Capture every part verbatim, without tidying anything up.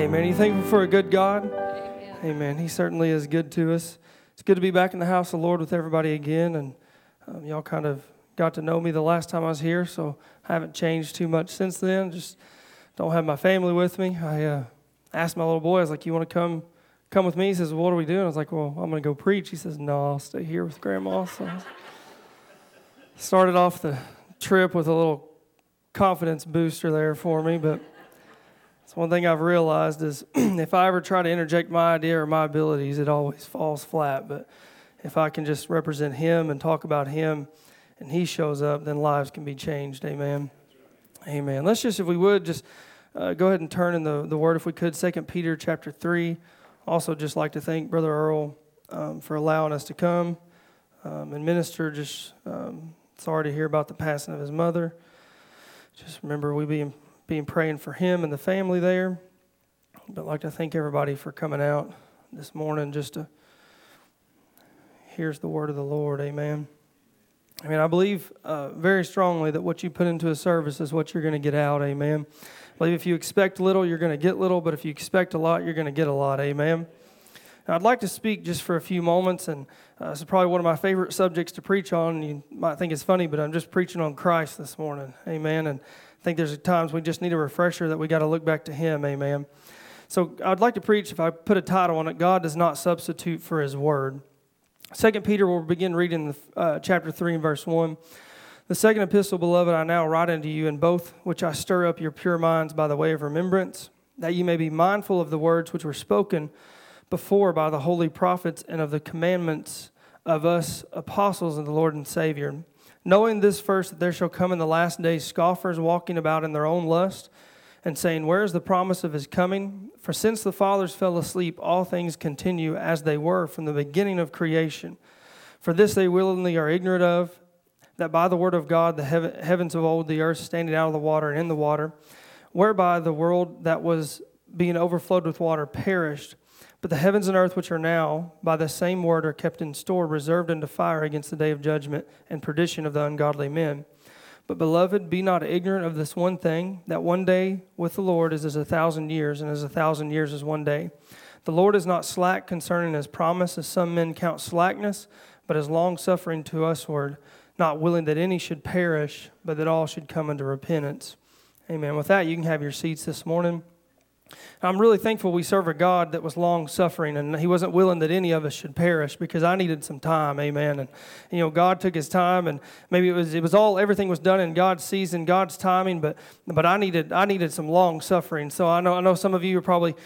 Amen. Are you thankful for a good God? Amen. Amen. He certainly is good to us. It's good to be back in the house of the Lord with everybody again. And um, y'all kind of got to know me the last time I was here, so I haven't changed too much since then. Just don't have my family with me. I uh, asked my little boy, I was like, you want to come come with me? He says, well, what are we doing? I was like, well, I'm going to go preach. He says, no, I'll stay here with Grandma. So I started off the trip with a little confidence booster there for me, but it's one thing I've realized is if I ever try to interject my idea or my abilities, it always falls flat. But if I can just represent him and talk about him and he shows up, then lives can be changed. Amen. Amen. Let's just, if we would, just uh, go ahead and turn in the, the word, if we could, Second Peter chapter three. Also just like to thank Brother Earl um, for allowing us to come um, and minister. Just um, sorry to hear about the passing of his mother. Just remember we be being praying for him and the family there. But I'd like to thank everybody for coming out this morning just to hear the word of the Lord. Amen. I mean, I believe uh, very strongly that what you put into a service is what you're going to get out. Amen. I believe if you expect little, you're going to get little. But if you expect a lot, you're going to get a lot. Amen. Now, I'd like to speak just for a few moments, and uh, this is probably one of my favorite subjects to preach on. You might think it's funny, but I'm just preaching on Christ this morning. Amen. And I think there's times we just need a refresher that we got to look back to him. Amen. So I'd like to preach, if I put a title on it, God does not substitute for his word. Second Peter, we'll begin reading the, uh, chapter three and verse one. The second epistle, beloved, I now write unto you in both, which I stir up your pure minds by the way of remembrance, that ye may be mindful of the words which were spoken before by the holy prophets, and of the commandments of us apostles and the Lord and Savior. Knowing this first, that there shall come in the last days scoffers walking about in their own lust, and saying, where is the promise of his coming? For since the fathers fell asleep, all things continue as they were from the beginning of creation. For this they willingly are ignorant of, that by the word of God the heaven, heavens of old, the earth standing out of the water and in the water, whereby the world that was being overflowed with water perished. But the heavens and earth which are now, by the same word, are kept in store, reserved unto fire against the day of judgment and perdition of the ungodly men. But, beloved, be not ignorant of this one thing, that one day with the Lord is as a thousand years, and as a thousand years is one day. The Lord is not slack concerning his promise, as some men count slackness, but is long-suffering to usward, not willing that any should perish, but that all should come unto repentance. Amen. With that, you can have your seats this morning. I'm really thankful we serve a God that was long-suffering, and he wasn't willing that any of us should perish, because I needed some time, amen. And, you know, God took his time, and maybe it was it was all, everything was done in God's season, God's timing, but but I needed I needed some long-suffering. So I know I know some of you are probably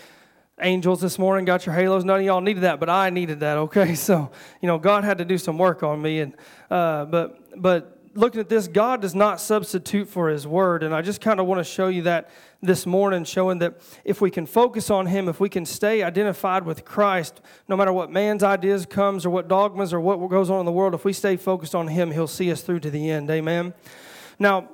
angels this morning, got your halos. None of y'all needed that, but I needed that, okay? So, you know, God had to do some work on me, and uh, but but. Looking at this, God does not substitute for his word, and I just kind of want to show you that this morning, showing that if we can focus on him, if we can stay identified with Christ, no matter what man's ideas comes or what dogmas or what goes on in the world, if we stay focused on him, he'll see us through to the end. Amen. Now,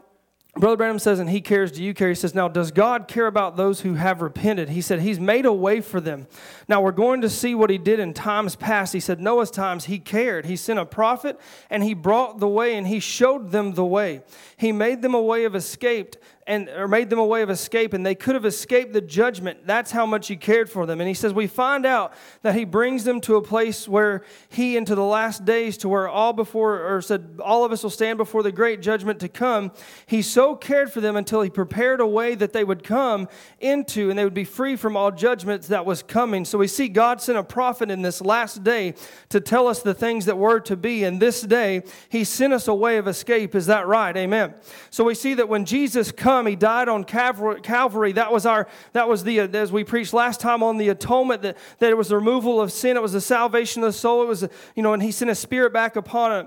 Brother Branham says, and he cares, do you care? He says, now, does God care about those who have repented? He said, he's made a way for them. Now, we're going to see what he did in times past. He said, Noah's times, he cared. He sent a prophet, and he brought the way, and he showed them the way. He made them a way of escape, and or made them a way of escape, and they could have escaped the judgment. That's how much he cared for them. And he says, we find out that he brings them to a place where he, into the last days, to where all before, or said, all of us will stand before the great judgment to come. He so cared for them until he prepared a way that they would come into, and they would be free from all judgments that was coming. So we see God sent a prophet in this last day to tell us the things that were to be. And this day, he sent us a way of escape. Is that right? Amen. So we see that when Jesus comes, he died on Calvary. Calvary. That was our. That was the. As we preached last time on the atonement, that that it was the removal of sin. It was the salvation of the soul. It was, you know, and he sent his spirit back upon it.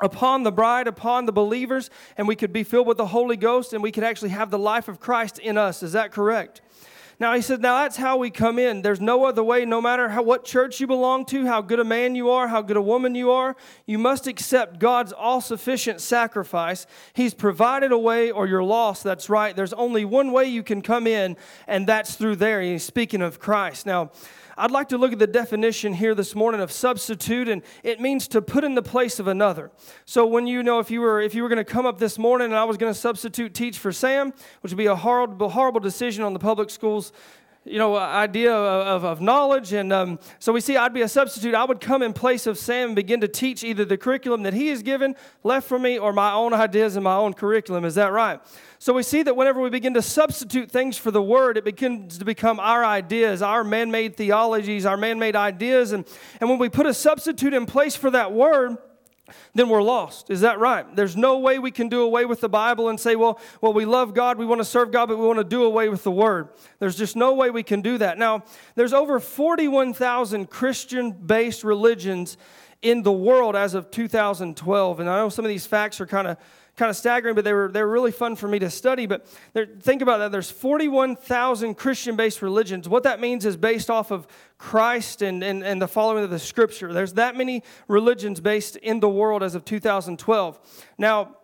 Upon the bride, upon the believers, and we could be filled with the Holy Ghost, and we could actually have the life of Christ in us. Is that correct? Now, he said, now that's how we come in. There's no other way, no matter how, what church you belong to, how good a man you are, how good a woman you are, you must accept God's all-sufficient sacrifice. He's provided a way or you're lost. That's right. There's only one way you can come in, and that's through there. He's speaking of Christ. Now, I'd like to look at the definition here this morning of substitute, and it means to put in the place of another. So when you know, if you were if you were going to come up this morning and I was going to substitute teach for Sam, which would be a horrible, horrible decision on the public schools you know, idea of, of knowledge. And um, so we see I'd be a substitute. I would come in place of Sam and begin to teach either the curriculum that he has given, left for me, or my own ideas and my own curriculum. Is that right? So we see that whenever we begin to substitute things for the Word, it begins to become our ideas, our man-made theologies, our man-made ideas. And, and when we put a substitute in place for that Word, then we're lost. Is that right? There's no way we can do away with the Bible and say, well, well, we love God, we want to serve God, but we want to do away with the Word. There's just no way we can do that. Now, there's over forty-one thousand Christian-based religions in the world as of two thousand twelve. And I know some of these facts are kind of kind of staggering, but they were they were really fun for me to study. But think about that. There's forty-one thousand Christian-based religions. What that means is based off of Christ and, and, and the following of the Scripture. There's that many religions based in the world as of two thousand twelve. Now,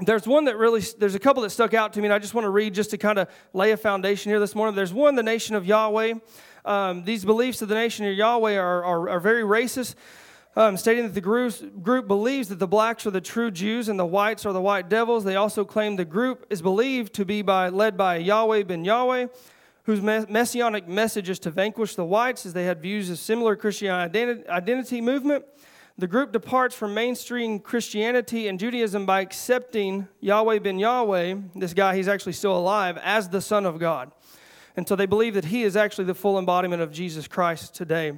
there's one that really, there's a couple that stuck out to me, and I just want to read just to kind of lay a foundation here this morning. There's one, the Nation of Yahweh. Um, these beliefs of the Nation of Yahweh are, are, are very racist. Um, stating that the group, group believes that the blacks are the true Jews and the whites are the white devils. They also claim the group is believed to be by led by Yahweh ben Yahweh, whose me- messianic message is to vanquish the whites, as they had views of similar Christian identi- identity movement. The group departs from mainstream Christianity and Judaism by accepting Yahweh ben Yahweh, this guy, he's actually still alive, as the Son of God. And so they believe that he is actually the full embodiment of Jesus Christ today.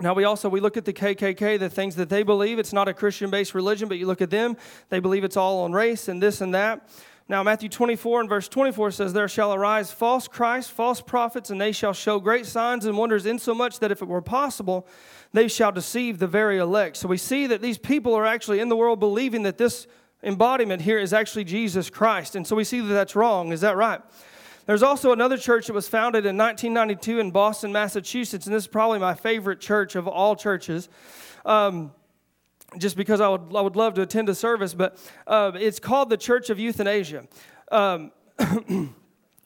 Now, we also, we look at the K K K, the things that they believe. It's not a Christian-based religion, but you look at them. They believe it's all on race and this and that. Now, Matthew twenty-four and verse twenty-four says, "There shall arise false Christs, false prophets, and they shall show great signs and wonders, insomuch that if it were possible, they shall deceive the very elect." So we see that these people are actually in the world believing that this embodiment here is actually Jesus Christ. And so we see that that's wrong. Is that right? There's also another church that was founded in nineteen ninety-two in Boston, Massachusetts, and this is probably my favorite church of all churches, um, just because I would I would love to attend a service, but uh, it's called the Church of Euthanasia. Um,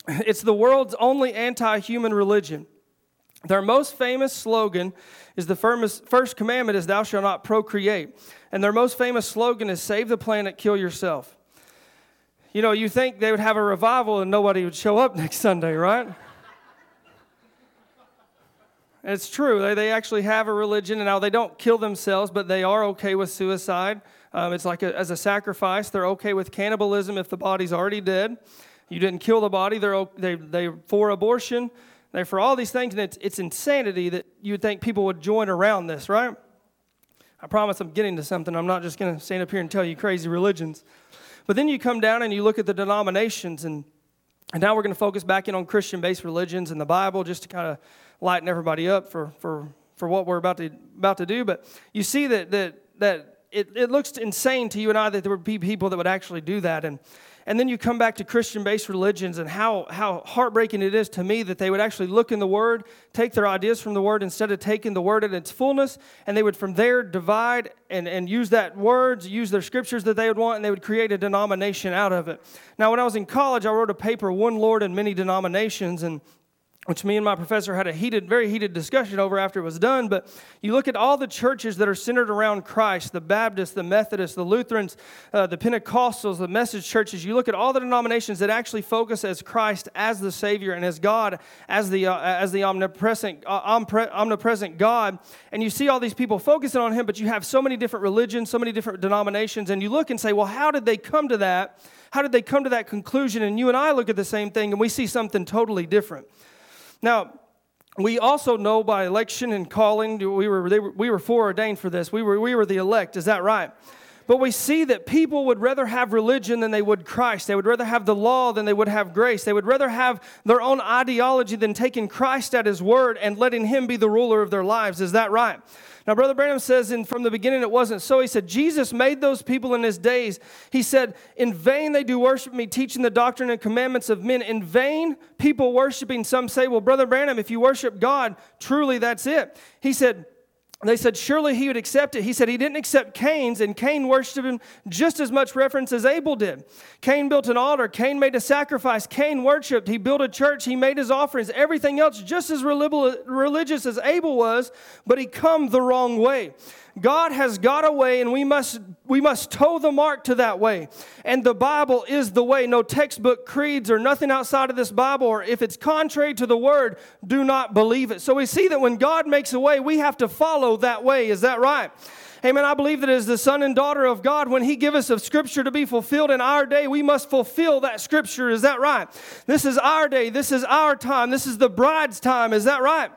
it's the world's only anti-human religion. Their most famous slogan is the first commandment is, "Thou shalt not procreate," and their most famous slogan is, "Save the planet, kill yourself." You know, you think they would have a revival and nobody would show up next Sunday, right? It's true. They, they actually have a religion, and now they don't kill themselves, but they are okay with suicide. Um, it's like a, as a sacrifice. They're okay with cannibalism if the body's already dead. You didn't kill the body. They're they they're for abortion. They're for all these things, and it's, it's insanity that you would think people would join around this, right? I promise I'm getting to something. I'm not just going to stand up here and tell you crazy religions. But then you come down and you look at the denominations, and, and now we're going to focus back in on Christian-based religions and the Bible just to kind of lighten everybody up for, for, for what we're about to about to do. But you see that that that it, it looks insane to you and I that there would be people that would actually do that. And and then you come back to Christian-based religions and how, how heartbreaking it is to me that they would actually look in the Word, take their ideas from the Word instead of taking the Word at its fullness, and they would from there divide and, and use that words, use their scriptures that they would want, and they would create a denomination out of it. Now, when I was in college, I wrote a paper, "One Lord and Many Denominations," and which me and my professor had a heated, very heated discussion over after it was done. But you look at all the churches that are centered around Christ, the Baptists, the Methodists, the Lutherans, uh, the Pentecostals, the Message churches. You look at all the denominations that actually focus as Christ as the Savior and as God, as the uh, as the omnipresent, uh, omnipresent God. And you see all these people focusing on Him, but you have so many different religions, so many different denominations. And you look and say, well, how did they come to that? How did they come to that conclusion? And you and I look at the same thing, and we see something totally different. Now, we also know by election and calling, we were, they were we were foreordained for this. We were we were the elect. Is that right? But we see that people would rather have religion than they would Christ. They would rather have the law than they would have grace. They would rather have their own ideology than taking Christ at His word and letting Him be the ruler of their lives. Is that right? Now, Brother Branham says, and from the beginning it wasn't so. He said, Jesus made those people in His days. He said, "In vain they do worship me, teaching the doctrine and commandments of men." In vain people worshiping. Some say, well, Brother Branham, if you worship God, truly that's it. He said, they said, surely He would accept it. He said He didn't accept Cain's, and Cain worshipped Him just as much reference as Abel did. Cain built an altar. Cain made a sacrifice. Cain worshipped. He built a church. He made his offerings. Everything else just as religious as Abel was, but he come the wrong way. God has got a way, and we must we must toe the mark to that way. And the Bible is the way. No textbook, creeds, or nothing outside of this Bible, or if it's contrary to the Word, do not believe it. So we see that when God makes a way, we have to follow that way. Is that right? Amen. I believe that as the son and daughter of God, when He gives us of Scripture to be fulfilled in our day, we must fulfill that Scripture. Is that right? This is our day. This is our time. This is the bride's time. Is that right?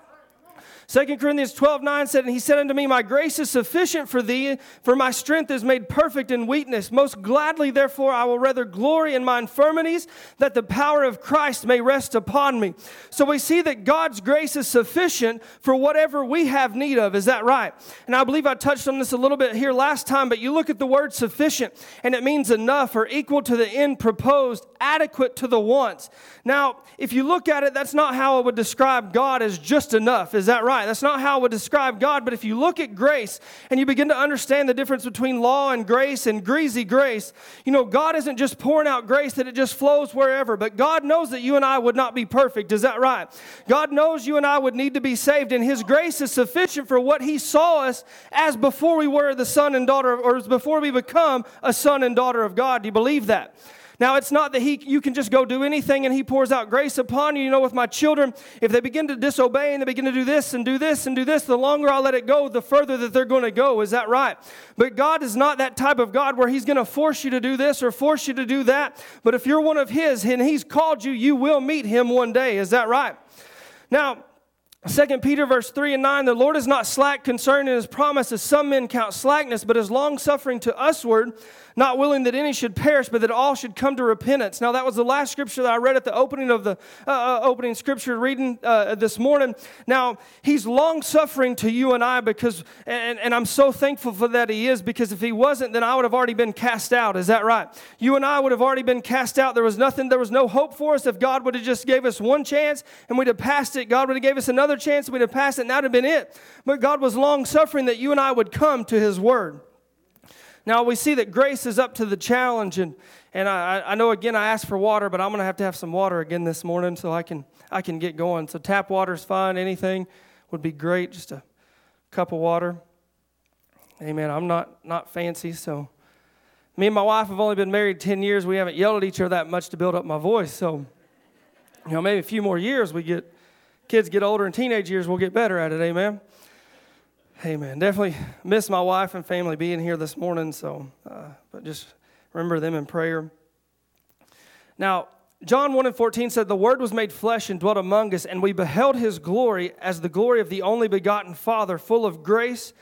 Second Corinthians twelve, nine said, "And He said unto me, My grace is sufficient for thee, for My strength is made perfect in weakness. Most gladly, therefore, I will rather glory in my infirmities, that the power of Christ may rest upon me." So we see that God's grace is sufficient for whatever we have need of. Is that right? And I believe I touched on this a little bit here last time, but you look at the word sufficient, and it means enough or equal to the end proposed, adequate to the wants. Now, if you look at it, that's not how I would describe God as just enough. Is that right? That's not how I would describe God, but if you look at grace and you begin to understand the difference between law and grace and greasy grace, you know, God isn't just pouring out grace that it just flows wherever, but God knows that you and I would not be perfect. Is that right? God knows you and I would need to be saved, and His grace is sufficient for what He saw us as before we were the son and daughter, of, or before we become a son and daughter of God. Do you believe that? Now, it's not that he you can just go do anything and He pours out grace upon you. You know, with my children, if they begin to disobey and they begin to do this and do this and do this, the longer I let it go, the further that they're going to go. Is that right? But God is not that type of God where He's going to force you to do this or force you to do that. But if you're one of His and He's called you, you will meet Him one day. Is that right? Now, Second Peter verse three and nine, "The Lord is not slack concerning His promise, as some men count slackness, but is long-suffering to usward, not willing that any should perish, but that all should come to repentance." Now, that was the last scripture that I read at the opening of the uh, opening scripture reading uh, this morning. Now, He's long-suffering to you and I because, and, and I'm so thankful for that He is, because if He wasn't, then I would have already been cast out. Is that right? You and I would have already been cast out. There was nothing, there was no hope for us. If God would have just gave us one chance and we'd have passed it, God would have gave us another chance, we'd have passed it, and that would have been it. But God was long-suffering that you and I would come to His Word. Now, we see that grace is up to the challenge, and, and I, I know, again, I asked for water, but I'm going to have to have some water again this morning so I can I can get going. So tap water is fine. Anything would be great, just a cup of water. Amen. I'm not, not fancy, so me and my wife have only been married ten years. We haven't yelled at each other that much to build up my voice, so you know, maybe a few more years we get. Kids get older, and teenage years, we'll get better at it, amen? Amen. Definitely miss my wife and family being here this morning, so, uh, but just remember them in prayer. Now, John one and fourteen said, "The Word was made flesh and dwelt among us, and we beheld His glory as the glory of the only begotten Father, full of grace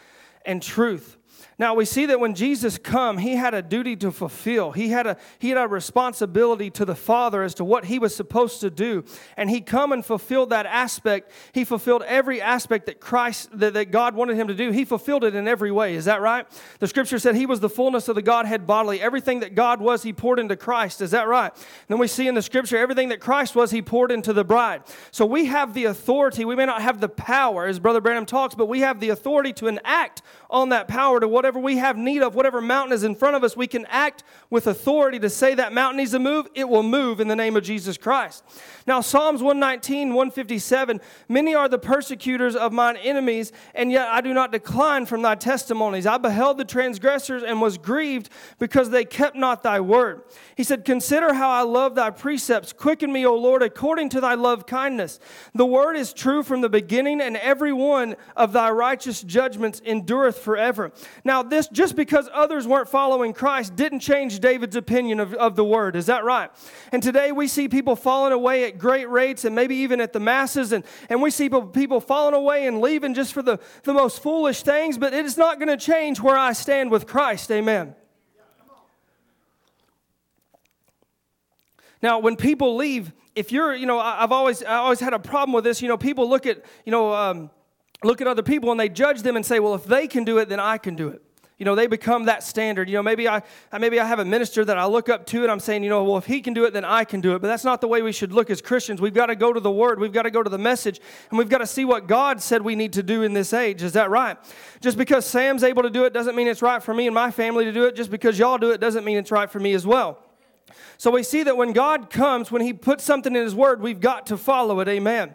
and truth." Now, we see that when Jesus come, He had a duty to fulfill. He had a he had a responsibility to the Father as to what He was supposed to do. And He come and fulfilled that aspect. He fulfilled every aspect that Christ, that, that God wanted Him to do. He fulfilled it in every way. Is that right? The Scripture said He was the fullness of the Godhead bodily. Everything that God was, He poured into Christ. Is that right? And then we see in the Scripture, everything that Christ was, He poured into the bride. So we have the authority. We may not have the power, as Brother Branham talks, but we have the authority to enact on that power to what whatever we have need of, whatever mountain is in front of us, we can act with authority to say that mountain needs to move, it will move in the name of Jesus Christ. Now, Psalms one nineteen, one fifty-seven, "Many are the persecutors of mine enemies, and yet I do not decline from thy testimonies. I beheld the transgressors and was grieved because they kept not thy word." He said, "Consider how I love thy precepts. Quicken me, O Lord, according to thy love kindness. The word is true from the beginning, and every one of thy righteous judgments endureth forever." Now, Now, this, just because others weren't following Christ, didn't change David's opinion of, of the Word. Is that right? And today we see people falling away at great rates, and maybe even at the masses, and, and we see people falling away and leaving just for the, the most foolish things, but it is not going to change where I stand with Christ. Amen. Now, when people leave, if you're, you know, I've always, I always had a problem with this. You know, people look at, you know, um, look at other people and they judge them and say, well, if they can do it, then I can do it. You know, they become that standard. You know, maybe I maybe I have a minister that I look up to, and I'm saying, you know, well, if he can do it, then I can do it. But that's not the way we should look as Christians. We've got to go to the Word. We've got to go to the message, and we've got to see what God said we need to do in this age. Is that right? Just because Sam's able to do it doesn't mean it's right for me and my family to do it. Just because y'all do it doesn't mean it's right for me as well. So we see that when God comes, when He puts something in His Word, we've got to follow it. Amen.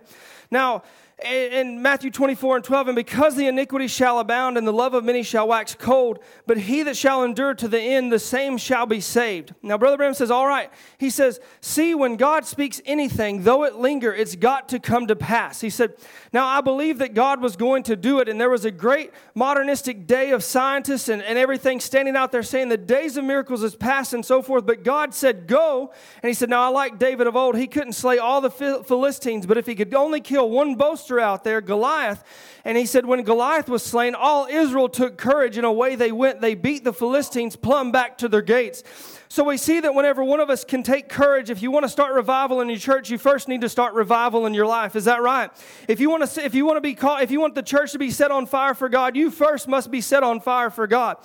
Now, in Matthew twenty-four and twelve, and because the iniquity shall abound, and the love of many shall wax cold, but he that shall endure to the end, the same shall be saved. Now, Brother Branham says, all right. He says, see, when God speaks anything, though it linger, it's got to come to pass. He said, now, I believe that God was going to do it, and there was a great modernistic day of scientists and, and everything standing out there saying the days of miracles is past and so forth, but God said, go, and he said, now, I like David of old. He couldn't slay all the Philistines, but if he could only kill one boaster out there, Goliath, and he said, when Goliath was slain, all Israel took courage, and away they went. They beat the Philistines plumb back to their gates. So we see that whenever one of us can take courage, if you want to start revival in your church, you first need to start revival in your life. Is that right? If you want to, if you want to be called, if you want the church to be set on fire for God, you first must be set on fire for God.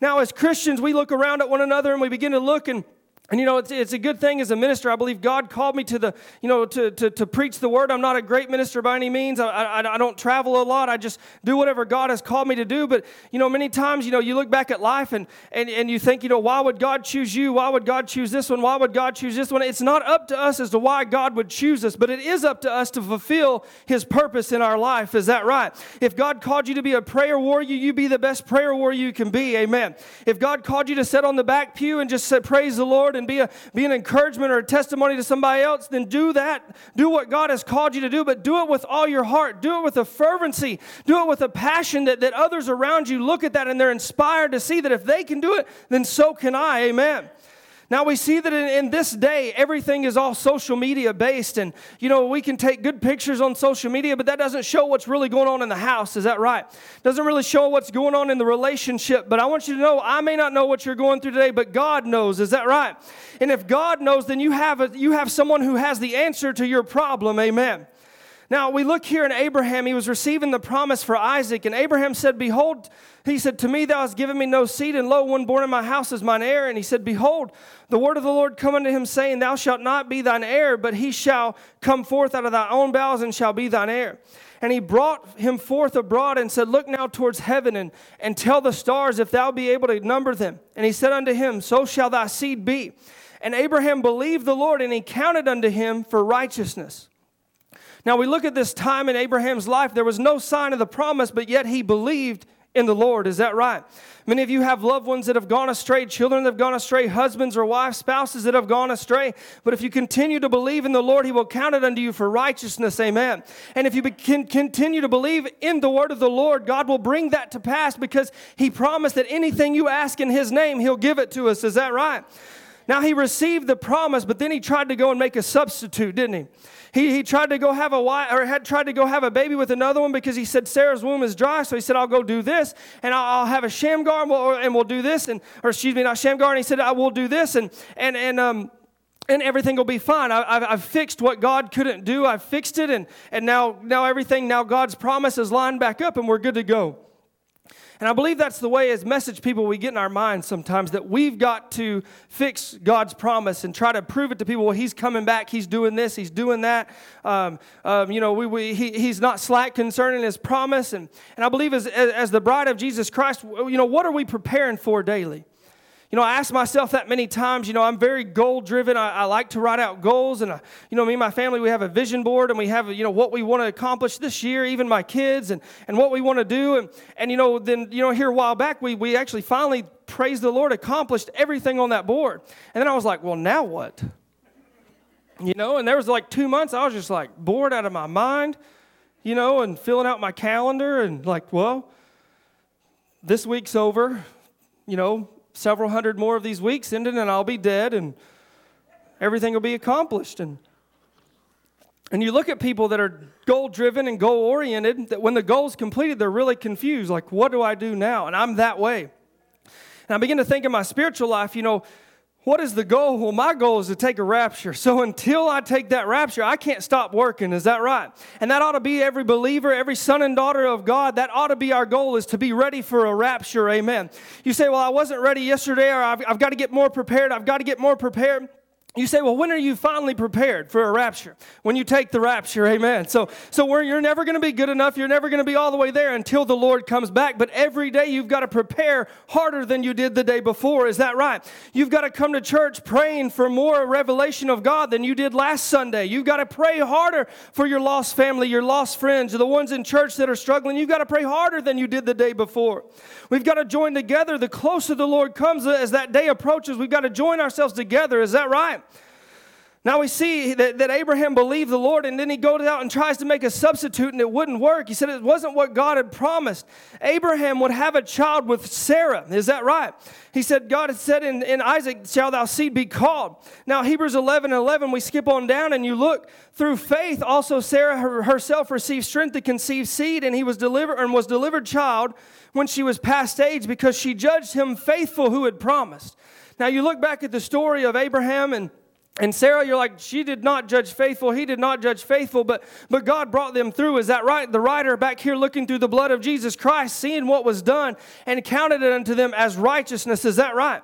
Now, as Christians, we look around at one another and we begin to look and And, you know, it's, it's a good thing as a minister. I believe God called me to the, you know, to, to, to preach the word. I'm not a great minister by any means. I, I I don't travel a lot. I just do whatever God has called me to do. But, you know, many times, you know, you look back at life and, and, and you think, you know, why would God choose you? Why would God choose this one? Why would God choose this one? It's not up to us as to why God would choose us, but it is up to us to fulfill His purpose in our life. Is that right? If God called you to be a prayer warrior, you be the best prayer warrior you can be. Amen. If God called you to sit on the back pew and just say, praise the Lord, and be a be an encouragement or a testimony to somebody else, then do that. Do what God has called you to do, but do it with all your heart. Do it with a fervency. Do it with a passion that, that others around you look at that and they're inspired to see that if they can do it, then so can I. Amen. Now we see that in, in this day, everything is all social media based, and you know we can take good pictures on social media, but that doesn't show what's really going on in the house. Is that right? Doesn't really show what's going on in the relationship. But I want you to know, I may not know what you're going through today, but God knows. Is that right? And if God knows, then you have a, you have someone who has the answer to your problem. Amen. Now, we look here in Abraham. He was receiving the promise for Isaac. And Abraham said, behold, he said, to me thou hast given me no seed, and lo, one born in my house is mine heir. And he said, behold, the word of the Lord come unto him, saying, thou shalt not be thine heir, but he shall come forth out of thy own bowels and shall be thine heir. And he brought him forth abroad and said, look now towards heaven, and, and tell the stars if thou be able to number them. And he said unto him, so shall thy seed be. And Abraham believed the Lord, and he counted unto him for righteousness. Now, we look at this time in Abraham's life. There was no sign of the promise, but yet he believed in the Lord. Is that right? Many of you have loved ones that have gone astray, children that have gone astray, husbands or wives, spouses that have gone astray. But if you continue to believe in the Lord, He will count it unto you for righteousness. Amen. And if you can continue to believe in the word of the Lord, God will bring that to pass because He promised that anything you ask in His name, He'll give it to us. Is that right? Now, he received the promise, but then he tried to go and make a substitute, didn't he? He, he tried to go have a wife, or had tried to go have a baby with another one because he said Sarah's womb is dry. So he said, I'll go do this, and I'll, I'll have a Shamgar, and we'll, and we'll do this, and or excuse me, not Shamgar. And he said, I will do this, and and and um. And everything will be fine. I, I've, I've fixed what God couldn't do. I've fixed it, and and now now everything now God's promise is lined back up, and we're good to go. And I believe that's the way as message people we get in our minds sometimes, that we've got to fix God's promise and try to prove it to people. Well, He's coming back. He's doing this. He's doing that. Um, um, you know, we, we, he, He's not slack concerning His promise. And, and I believe as, as, as the bride of Jesus Christ, you know, what are we preparing for daily? You know, I ask myself that many times. You know, I'm very goal-driven. I, I like to write out goals, and, I, you know, me and my family, we have a vision board, and we have, you know, what we want to accomplish this year, even my kids, and, and what we want to do. And, and, you know, then, you know, here a while back, we, we actually finally, praise the Lord, accomplished everything on that board. And then I was like, well, now what? You know, and there was like two months, I was just like bored out of my mind, you know, and filling out my calendar and like, well, this week's over, you know. Several hundred more of these weeks ended, and I'll be dead, and everything will be accomplished. And and you look at people that are goal-driven and goal-oriented, that when the goal's completed, they're really confused, like, what do I do now? And I'm that way. And I begin to think in my spiritual life, you know, what is the goal? Well, my goal is to take a rapture. So until I take that rapture, I can't stop working. Is that right? And that ought to be every believer, every son and daughter of God. That ought to be our goal, is to be ready for a rapture. Amen. You say, well, I wasn't ready yesterday, or I've, I've got to get more prepared. I've got to get more prepared. You say, well, when are you finally prepared for a rapture? When you take the rapture, amen. So so where you're never going to be good enough, you're never going to be all the way there until the Lord comes back. But every day you've got to prepare harder than you did the day before. Is that right? You've got to come to church praying for more revelation of God than you did last Sunday. You've got to pray harder for your lost family, your lost friends, the ones in church that are struggling. You've got to pray harder than you did the day before. We've got to join together. The closer the Lord comes as that day approaches, we've got to join ourselves together. Is that right? Now we see that, that Abraham believed the Lord, and then he goes out and tries to make a substitute, and it wouldn't work. He said it wasn't what God had promised. Abraham would have a child with Sarah. Is that right? He said, God had said, in, in Isaac shall thy seed be called. Now Hebrews eleven and eleven, we skip on down and you look. Through faith also Sarah her, herself received strength to conceive seed, and he was delivered and was delivered child when she was past age, because she judged him faithful who had promised. Now you look back at the story of Abraham and And Sarah, you're like, she did not judge faithful. He did not judge faithful, but, but God brought them through. Is that right? The writer back here looking through the blood of Jesus Christ, seeing what was done, and counted it unto them as righteousness. Is that right?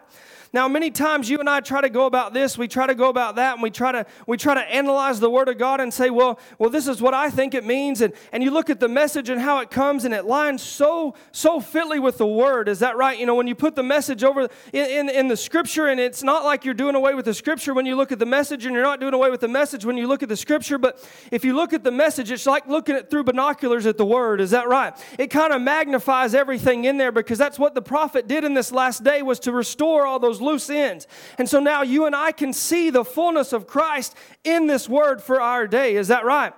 Now, many times you and I try to go about this, we try to go about that, and we try to we try to analyze the Word of God and say, well, well, this is what I think it means. And, and you look at the message and how it comes, and it lines so so fitly with the Word. Is that right? You know, when you put the message over in, in, in the Scripture, and it's not like you're doing away with the Scripture when you look at the message, and you're not doing away with the message when you look at the Scripture. But if you look at the message, it's like looking at through binoculars at the Word. Is that right? It kind of magnifies everything in there, because that's what the prophet did in this last day, was to restore all those loose ends. And so now you and I can see the fullness of Christ in this word for our day. Is that right?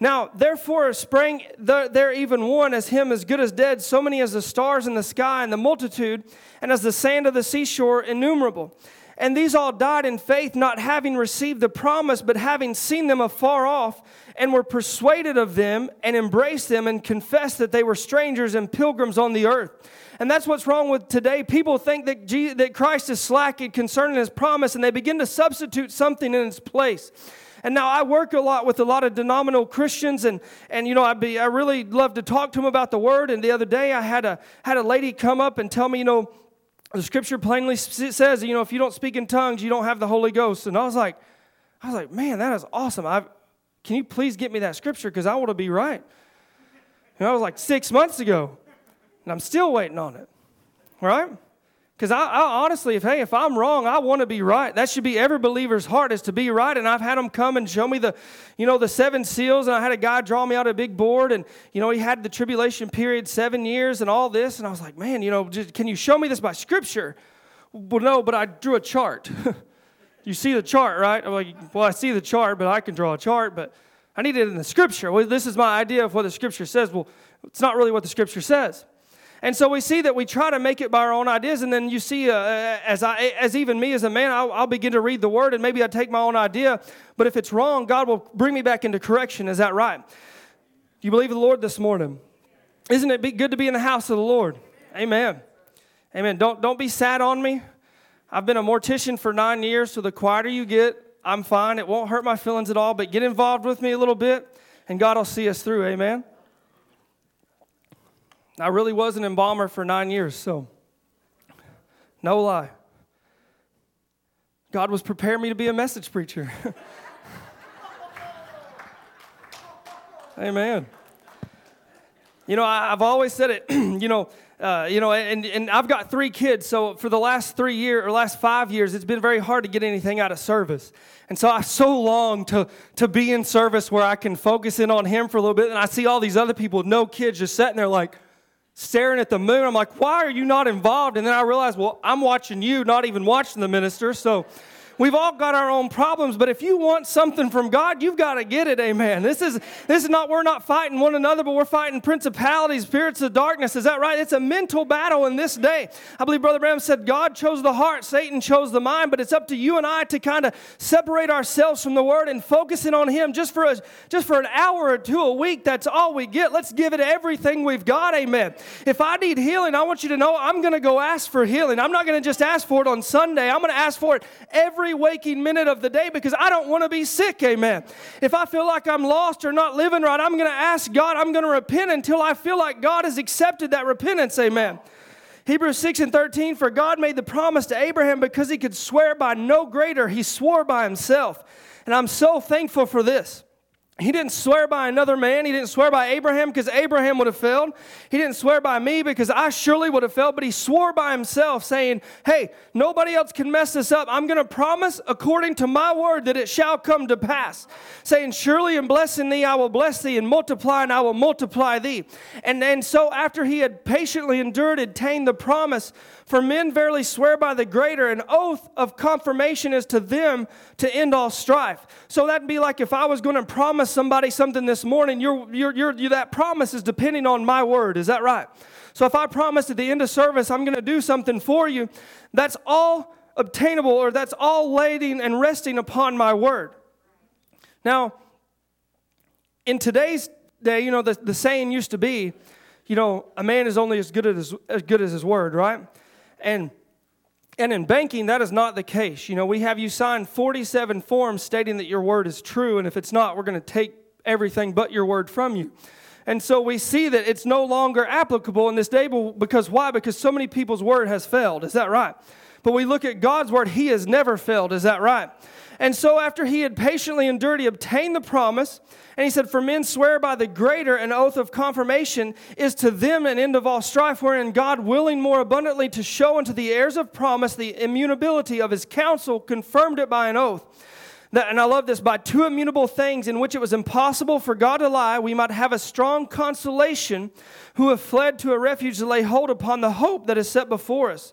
Now, therefore, sprang there even one as him as good as dead, so many as the stars in the sky and the multitude, and as the sand of the seashore innumerable. And these all died in faith, not having received the promise, but having seen them afar off, and were persuaded of them, and embraced them, and confessed that they were strangers and pilgrims on the earth. And that's what's wrong with today. People think that Jesus, that Christ is slack concerning his promise, and they begin to substitute something in its place. And now I work a lot with a lot of denominational Christians, and, and you know, I be I really love to talk to them about the Word. And the other day I had a had a lady come up and tell me, you know, the Scripture plainly says, you know, if you don't speak in tongues, you don't have the Holy Ghost. And I was like, I was like, man, that is awesome. I've, can you please get me that Scripture, because I want to be right? And I was like six months ago, and I'm still waiting on it, right? Because I, I honestly, if hey, if I'm wrong, I want to be right. That should be every believer's heart, is to be right. And I've had them come and show me the, you know, the seven seals. And I had a guy draw me out a big board, and you know, he had the tribulation period, seven years, and all this. And I was like, man, you know, just, can you show me this by Scripture? Well, no, but I drew a chart. You see the chart, right? I'm like, well, I see the chart, but I can draw a chart, but I need it in the Scripture. Well, this is my idea of what the Scripture says. Well, it's not really what the Scripture says. And so we see that we try to make it by our own ideas, and then you see, uh, as I, as even me as a man, I'll, I'll begin to read the Word, and maybe I take my own idea, but if it's wrong, God will bring me back into correction. Is that right? Do you believe the Lord this morning? Isn't it be good to be in the house of the Lord? Amen. Amen. Don't don't be sad on me. I've been a mortician for nine years, so the quieter you get, I'm fine. It won't hurt my feelings at all, but get involved with me a little bit, and God will see us through. Amen. I really was an embalmer for nine years, so no lie. God was preparing me to be a message preacher. Amen. You know, I, I've always said it, you know, uh, you know, and, and I've got three kids, so for the last three years or last five years, it's been very hard to get anything out of service. And so I so long to, to be in service where I can focus in on Him for a little bit, and I see all these other people with no kids just sitting there like, staring at the moon. I'm like, why are you not involved? And then I realized, well, I'm watching you, not even watching the minister. So we've all got our own problems, but if you want something from God, you've got to get it. Amen. This is this is not, we're not fighting one another, but we're fighting principalities, spirits of darkness. Is that right? It's a mental battle in this day. I believe Brother Branham said, God chose the heart, Satan chose the mind, but it's up to you and I to kind of separate ourselves from the Word and focus in on Him just for, a, just for an hour or two a week. That's all we get. Let's give it everything we've got. Amen. If I need healing, I want you to know I'm going to go ask for healing. I'm not going to just ask for it on Sunday. I'm going to ask for it every waking minute of the day, because I don't want to be sick. Amen. If I feel like I'm lost or not living right, I'm going to ask God. I'm going to repent until I feel like God has accepted that repentance. Amen. Hebrews six and thirteen, for God made the promise to Abraham because he could swear by no greater. He swore by himself. And I'm so thankful for this. He didn't swear by another man. He didn't swear by Abraham because Abraham would have failed. He didn't swear by me because I surely would have failed. But he swore by himself, saying, hey, nobody else can mess this up. I'm going to promise according to my word that it shall come to pass. Saying, surely in blessing thee, I will bless thee, and multiply, and I will multiply thee. And, and so after he had patiently endured, attained the promise, for men verily swear by the greater, an oath of confirmation is to them to end all strife. So that'd be like if I was going to promise somebody something this morning, you're, you're, you're, you're, that promise is depending on my word. Is that right? So if I promise at the end of service I'm going to do something for you, that's all obtainable, or that's all laying and resting upon my word. Now, in today's day, you know, the, the saying used to be, you know, a man is only as good as his, as good as his word, right? And and in banking, that is not the case. You know, we have you sign forty-seven forms stating that your word is true, and if it's not, we're going to take everything but your word from you. And so we see that it's no longer applicable in this day, because why? Because so many people's word has failed. Is that right? But we look at God's word, he has never failed. Is that right? And so after he had patiently endured, he obtained the promise. And he said, for men swear by the greater, an oath of confirmation is to them an end of all strife, wherein God willing more abundantly to show unto the heirs of promise the immutability of his counsel, confirmed it by an oath. That, and I love this, by two immutable things in which it was impossible for God to lie, we might have a strong consolation who have fled to a refuge to lay hold upon the hope that is set before us.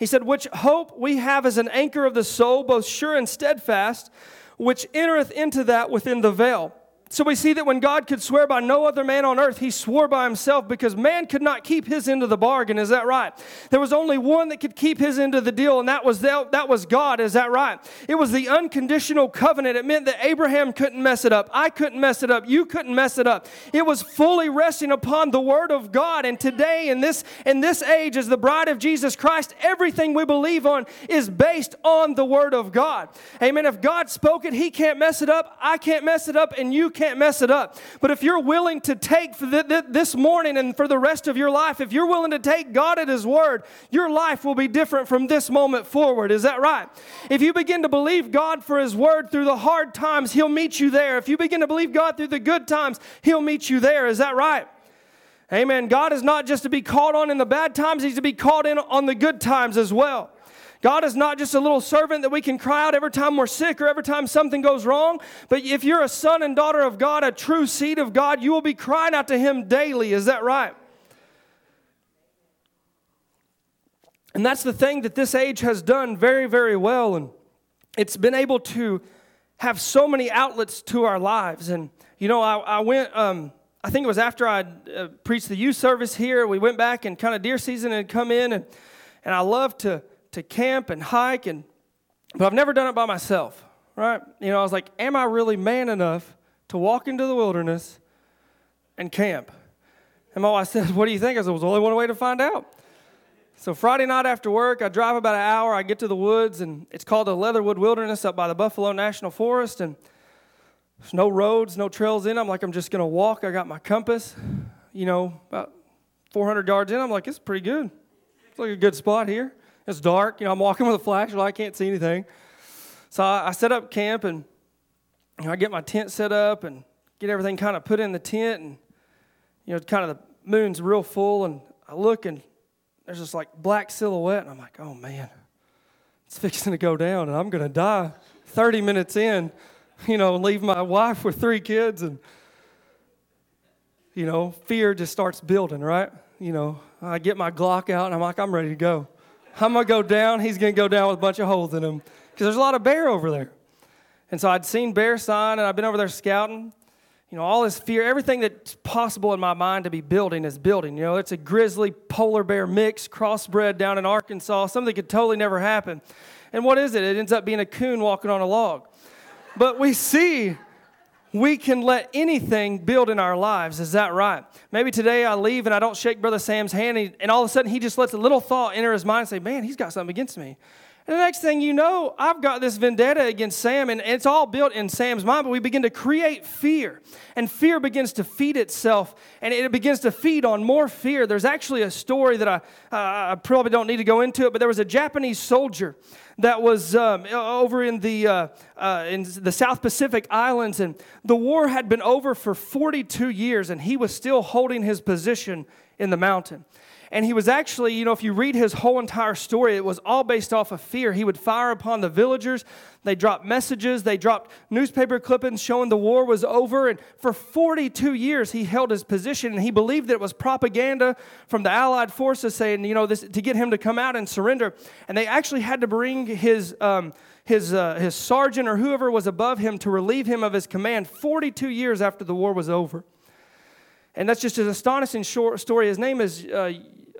He said, which hope we have as an anchor of the soul, both sure and steadfast, which entereth into that within the veil. So we see that when God could swear by no other man on earth, he swore by himself because man could not keep his end of the bargain. Is that right? There was only one that could keep his end of the deal, and that was the, that was God. Is that right? It was the unconditional covenant. It meant that Abraham couldn't mess it up. I couldn't mess it up. You couldn't mess it up. It was fully resting upon the word of God. And today in this, in this age, as the bride of Jesus Christ, everything we believe on is based on the word of God. Amen. If God spoke it, he can't mess it up. I can't mess it up. And you can't. Can't mess it up. But if you're willing to take for the, the, this morning and for the rest of your life, if you're willing to take God at his word, your life will be different from this moment forward. Is that right? If you begin to believe God for his word through the hard times, he'll meet you there. If you begin to believe God through the good times, he'll meet you there. Is that right? Amen. God is not just to be called on in the bad times. He's to be called in on the good times as well. God is not just a little servant that we can cry out every time we're sick or every time something goes wrong. But if you're a son and daughter of God, a true seed of God, you will be crying out to him daily. Is that right? And that's the thing that this age has done very, very well. And it's been able to have so many outlets to our lives. And, you know, I, I went... Um, I think it was after I uh, preached the youth service here. We went back and kind of deer season and come in. And, and I love to... to camp and hike, and but I've never done it by myself, right? You know, I was like, am I really man enough to walk into the wilderness and camp? And my wife said, what do you think? I said, there's only one way to find out. So Friday night after work, I drive about an hour, I get to the woods, and it's called the Leatherwood Wilderness up by the Buffalo National Forest, and there's no roads, no trails in. I'm like, I'm just going to walk. I got my compass, you know, about four hundred yards in. I'm like, it's pretty good. It's like a good spot here. It's dark. You know, I'm walking with a flashlight. I can't see anything. So I, I set up camp, and you know, I get my tent set up and get everything kind of put in the tent. And, you know, kind of the moon's real full. And I look, and there's this, like, black silhouette. And I'm like, oh, man, it's fixing to go down, and I'm going to die thirty minutes in, you know, leave my wife with three kids. And, you know, fear just starts building, right? You know, I get my Glock out, and I'm like, I'm ready to go. I'm going to go down. He's going to go down with a bunch of holes in him because there's a lot of bear over there. And so I'd seen bear sign, and I've been over there scouting. You know, all this fear, everything that's possible in my mind to be building is building. You know, it's a grizzly polar bear mix, crossbred down in Arkansas, something that could totally never happen. And what is it? It ends up being a coon walking on a log. But we see we can let anything build in our lives. Is that right? Maybe today I leave and I don't shake Brother Sam's hand, and all of a sudden he just lets a little thought enter his mind and say, man, he's got something against me. And the next thing you know, I've got this vendetta against Sam, and it's all built in Sam's mind, but we begin to create fear, and fear begins to feed itself, and it begins to feed on more fear. There's actually a story that I, uh, I probably don't need to go into it, but there was a Japanese soldier that was um, over in the uh, uh, in the South Pacific Islands, and the war had been over for forty-two years, and he was still holding his position in the mountain. And he was actually, you know, if you read his whole entire story, it was all based off of fear. He would fire upon the villagers. They dropped messages. They dropped newspaper clippings showing the war was over. And for forty-two years, he held his position. And he believed that it was propaganda from the Allied forces saying, you know, this to get him to come out and surrender. And they actually had to bring his um, his uh, his sergeant or whoever was above him to relieve him of his command forty-two years after the war was over. And that's just an astonishing short story. His name is uh,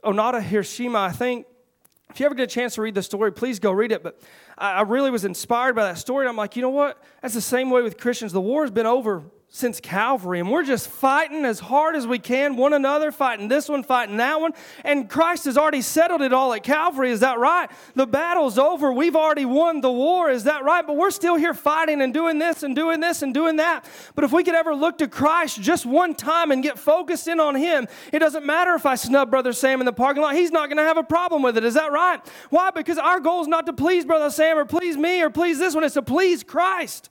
Onoda Hiroshima, I think. If you ever get a chance to read the story, please go read it. But I, I really was inspired by that story. And I'm like, you know what? That's the same way with Christians. The war's been over since Calvary, and we're just fighting as hard as we can, one another, fighting this one, fighting that one, and Christ has already settled it all at Calvary. Is that right? The battle's over. We've already won the war. Is that right? But we're still here fighting and doing this and doing this and doing that. But if we could ever look to Christ just one time and get focused in on Him, it doesn't matter if I snub Brother Sam in the parking lot. He's not going to have a problem with it. Is that right? Why? Because our goal is not to please Brother Sam or please me or please this one. It's to please Christ.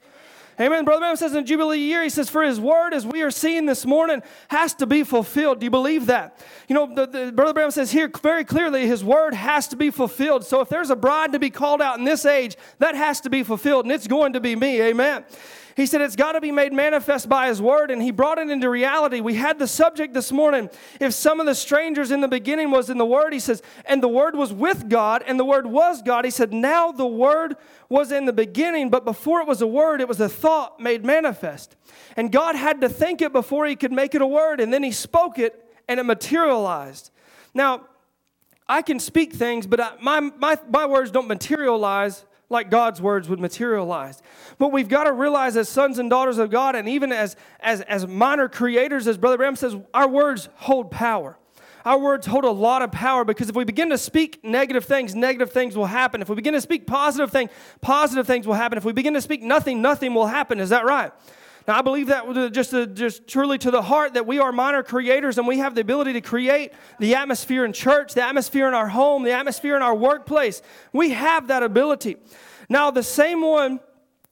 Amen. Brother Branham says in the Jubilee year, he says, for his word, as we are seeing this morning, has to be fulfilled. Do you believe that? You know, the, the, Brother Branham says here very clearly, his word has to be fulfilled. So if there's a bride to be called out in this age, that has to be fulfilled, and it's going to be me. Amen. He said it's got to be made manifest by His Word, and He brought it into reality. We had the subject this morning, if some of the strangers in the beginning was in the Word, he says, and the Word was with God, and the Word was God. He said, now the Word was in the beginning, but before it was a word, it was a thought made manifest. And God had to think it before He could make it a word, and then He spoke it, and it materialized. Now, I can speak things, but I, my, my, my words don't materialize like God's words would materialize. But we've got to realize as sons and daughters of God, and even as, as, as minor creators, as Brother Branham says, our words hold power. Our words hold a lot of power, because if we begin to speak negative things, negative things will happen. If we begin to speak positive things, positive things will happen. If we begin to speak nothing, nothing will happen. Is that right? Now, I believe that just, to, just truly to the heart that we are minor creators, and we have the ability to create the atmosphere in church, the atmosphere in our home, the atmosphere in our workplace. We have that ability. Now, the same one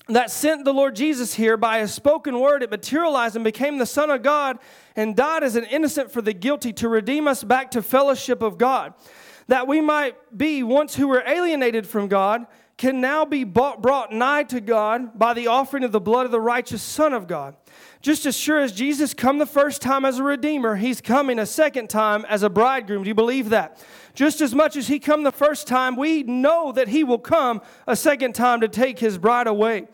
that sent the Lord Jesus here by His spoken word, it materialized and became the Son of God and died as an innocent for the guilty to redeem us back to fellowship of God, that we might be, once who were alienated from God, can now be bought, brought nigh to God by the offering of the blood of the righteous Son of God. Just as sure as Jesus come the first time as a Redeemer, He's coming a second time as a bridegroom. Do you believe that? Just as much as He come the first time, we know that He will come a second time to take His bride away.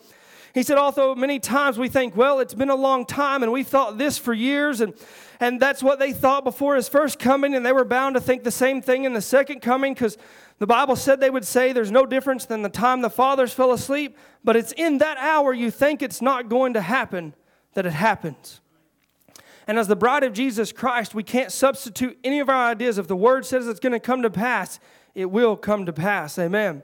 He said, although many times we think, well, it's been a long time, and we thought this for years, and, and that's what they thought before His first coming, and they were bound to think the same thing in the second coming, because the Bible said they would say there's no difference than the time the fathers fell asleep, but it's in that hour you think it's not going to happen that it happens. And as the bride of Jesus Christ, we can't substitute any of our ideas. If the Word says it's going to come to pass, it will come to pass. Amen.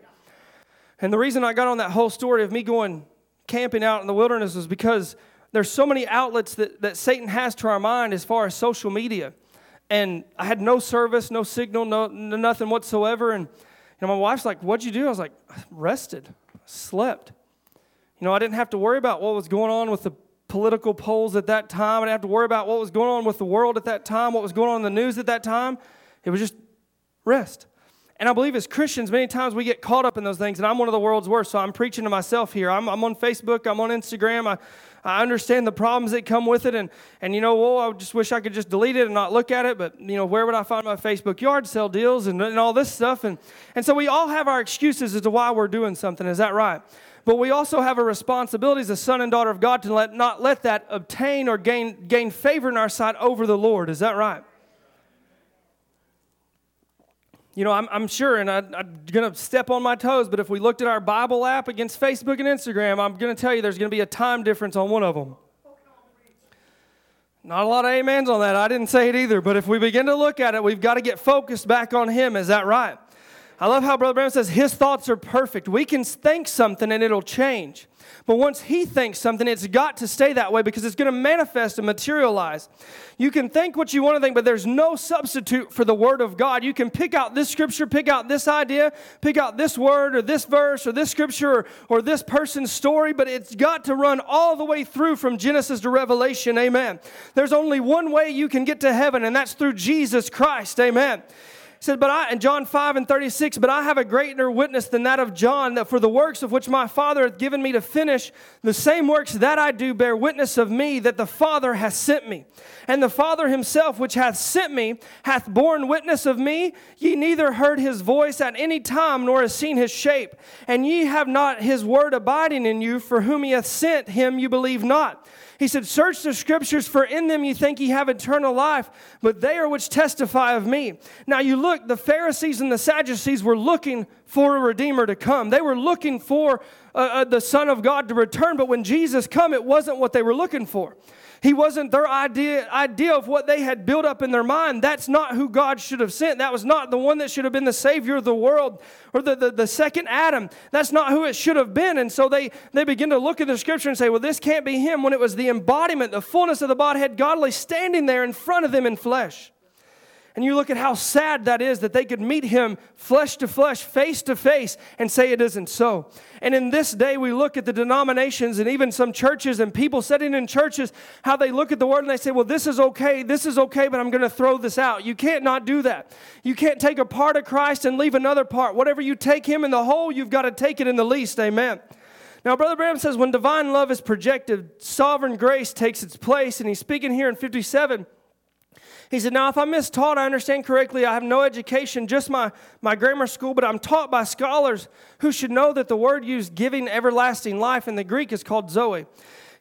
And the reason I got on that whole story of me going camping out in the wilderness is because there's so many outlets that, that Satan has to our mind as far as social media. And I had no service, no signal, no, no nothing whatsoever. And you know, my wife's like, what'd you do? I was like, I rested, slept. You know, I didn't have to worry about what was going on with the political polls at that time. I didn't have to worry about what was going on with the world at that time, what was going on in the news at that time. It was just rest. And I believe as Christians, many times we get caught up in those things, and I'm one of the world's worst, so I'm preaching to myself here. I'm, I'm on Facebook, I'm on Instagram, I, I understand the problems that come with it, and, and you know, well, I just wish I could just delete it and not look at it, but you know, where would I find my Facebook yard sale deals and, and all this stuff? And, and so we all have our excuses as to why we're doing something, is that right? But we also have a responsibility as a son and daughter of God to let, not let that obtain or gain, gain favor in our sight over the Lord, is that right? You know, I'm, I'm sure, and I, I'm going to step on my toes, but if we looked at our Bible app against Facebook and Instagram, I'm going to tell you there's going to be a time difference on one of them. Not a lot of amens on that. I didn't say it either, but if we begin to look at it, we've got to get focused back on Him. Is that right? I love how Brother Branham says his thoughts are perfect. We can think something and it'll change. But once he thinks something, it's got to stay that way because it's going to manifest and materialize. You can think what you want to think, but there's no substitute for the Word of God. You can pick out this scripture, pick out this idea, pick out this word or this verse or this scripture or, or this person's story, but it's got to run all the way through from Genesis to Revelation. Amen. There's only one way you can get to heaven, and that's through Jesus Christ. Amen. He said, but I, in John five and thirty-six, but I have a greater witness than that of John, that for the works of which my Father hath given me to finish, the same works that I do bear witness of me, that the Father hath sent me. And the Father himself, which hath sent me, hath borne witness of me. Ye neither heard his voice at any time, nor has seen his shape. And ye have not his word abiding in you, for whom he hath sent him you believe not. He said, search the scriptures, for in them you think ye have eternal life, but they are which testify of me. Now you look, the Pharisees and the Sadducees were looking for a Redeemer to come. They were looking for uh, uh, the Son of God to return, but when Jesus came, it wasn't what they were looking for. He wasn't their idea, idea of what they had built up in their mind. That's not who God should have sent. That was not the one that should have been the Savior of the world or the, the, the second Adam. That's not who it should have been. And so they, they begin to look at the Scripture and say, well, this can't be him, when it was the embodiment, the fullness of the Godhead Godly standing there in front of them in flesh. And you look at how sad that is, that they could meet him flesh to flesh, face to face, and say it isn't so. And in this day, we look at the denominations and even some churches and people sitting in churches, how they look at the word and they say, well, this is okay, this is okay, but I'm going to throw this out. You can't not do that. You can't take a part of Christ and leave another part. Whatever you take him in the whole, you've got to take it in the least. Amen. Now, Brother Branham says, when divine love is projected, sovereign grace takes its place. And he's speaking here in fifty-seven. He said, now, if I'm mistaught, I understand correctly, I have no education, just my, my grammar school, but I'm taught by scholars who should know that the word used, giving everlasting life, in the Greek is called zoe.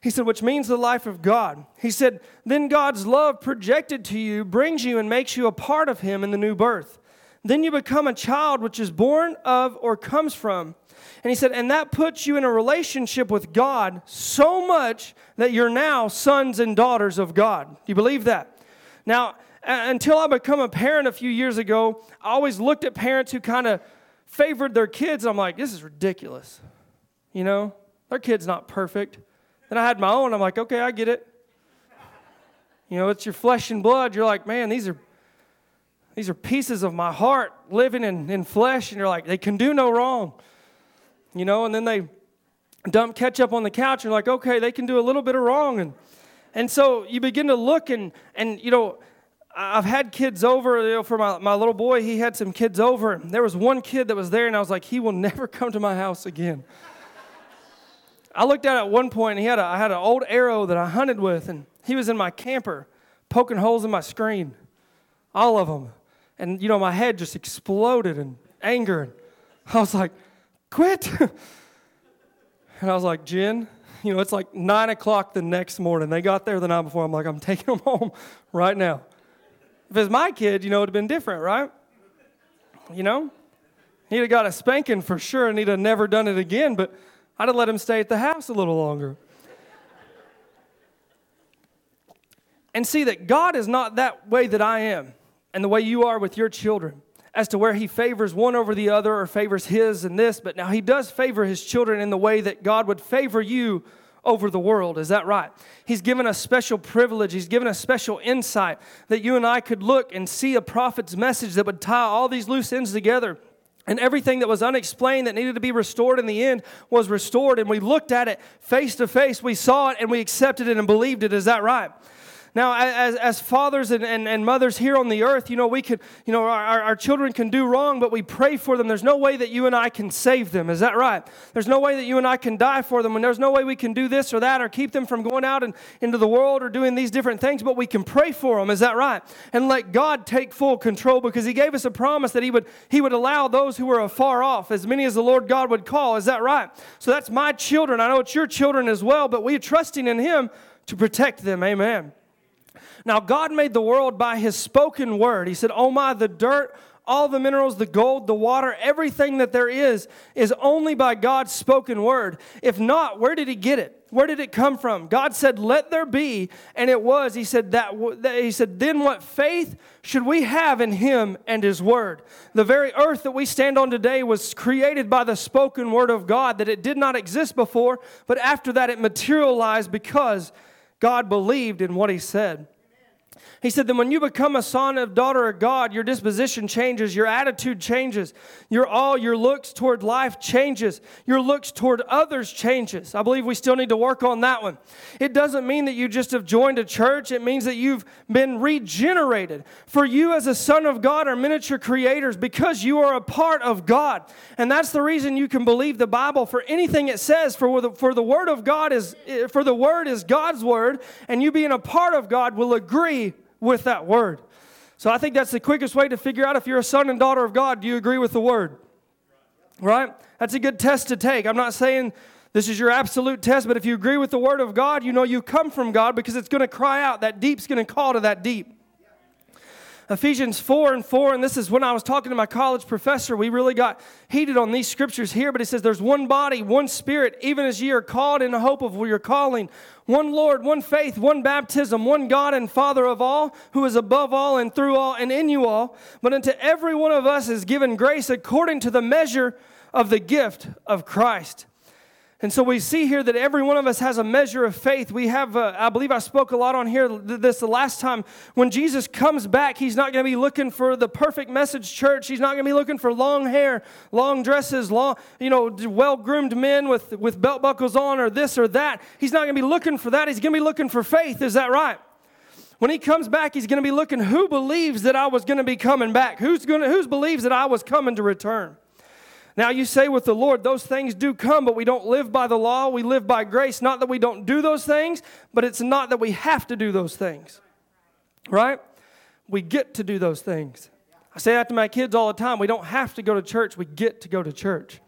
He said, which means the life of God. He said, then God's love projected to you brings you and makes you a part of him in the new birth. Then you become a child which is born of or comes from. And he said, and that puts you in a relationship with God so much that you're now sons and daughters of God. Do you believe that? Now, until I become a parent a few years ago, I always looked at parents who kind of favored their kids. I'm like, this is ridiculous. You know, their kid's not perfect. Then I had my own. I'm like, okay, I get it. You know, it's your flesh and blood. You're like, man, these are these are pieces of my heart living in, in flesh. And you're like, they can do no wrong. You know, and then they dump ketchup on the couch. And you're like, okay, they can do a little bit of wrong. And And so you begin to look, and, and you know, I've had kids over, you know, for my, my little boy, he had some kids over, and there was one kid that was there, and I was like, he will never come to my house again. I looked out at one point, and he had a, I had an old arrow that I hunted with, and he was in my camper, poking holes in my screen, all of them. And, you know, my head just exploded in anger, and I was like, quit. And I was like, Jen. You know, it's like nine o'clock the next morning. They got there the night before. I'm like, I'm taking them home right now. If it was my kid, you know, it would have been different, right? You know? He'd have got a spanking for sure, and he'd have never done it again, but I'd have let him stay at the house a little longer. And see that God is not that way that I am and the way you are with your children, as to where he favors one over the other or favors his and this. But now he does favor his children in the way that God would favor you over the world. Is that right? He's given us special privilege. He's given us special insight that you and I could look and see a prophet's message that would tie all these loose ends together. And everything that was unexplained that needed to be restored in the end was restored. And we looked at it face to face. We saw it and we accepted it and believed it. Is that right? Now, as as fathers and, and, and mothers here on the earth, you know, we could, you know, our, our children can do wrong, but we pray for them. There's no way that you and I can save them. Is that right? There's no way that you and I can die for them, and there's no way we can do this or that or keep them from going out and into the world or doing these different things, but we can pray for them. Is that right? And let God take full control, because he gave us a promise that he would, he would allow those who were afar off, as many as the Lord God would call. Is that right? So that's my children. I know it's your children as well, but we're trusting in him to protect them. Amen. Now, God made the world by his spoken word. He said, oh my, the dirt all the minerals, the gold, the water, everything that there is, is only by God's spoken word. If not, where did he get it? Where did it come from? God said, let there be, and it was. He said, that. He said, then what faith should we have in him and his word? The very earth that we stand on today was created by the spoken word of God, that it did not exist before, but after that it materialized because God believed in what he said. He said that when you become a son of daughter of God, your disposition changes, your attitude changes, your all, your looks toward life changes, your looks toward others changes. I believe we still need to work on that one. It doesn't mean that you just have joined a church. It means that you've been regenerated. For you as a son of God are miniature creators because you are a part of God. And that's the reason you can believe the Bible for anything it says, for the, for the word of God is, for the word is God's word, and you being a part of God will agree with that word. So I think that's the quickest way to figure out if you're a son and daughter of God, do you agree with the word? Right? That's a good test to take. I'm not saying this is your absolute test, but if you agree with the word of God, you know you come from God because it's going to cry out. That deep's going to call to that deep. Ephesians four and four, and this is when I was talking to my college professor, we really got heated on these scriptures here, but it says there's one body, one spirit, even as ye are called in the hope of your calling, one Lord, one faith, one baptism, one God and Father of all, who is above all and through all and in you all, but unto every one of us is given grace according to the measure of the gift of Christ. And so we see here that every one of us has a measure of faith. We have, uh, I believe I spoke a lot on here this the last time. When Jesus comes back, he's not going to be looking for the perfect message church. He's not going to be looking for long hair, long dresses, long, you know, well-groomed men with, with belt buckles on or this or that. He's not going to be looking for that. He's going to be looking for faith. Is that right? When he comes back, he's going to be looking, who believes that I was going to be coming back? Who's going to, who believes that I was coming to return? Now you say with the Lord, those things do come, but we don't live by the law. We live by grace. Not that we don't do those things, but it's not that we have to do those things, right? We get to do those things. I say that to my kids all the time. We don't have to go to church. We get to go to church.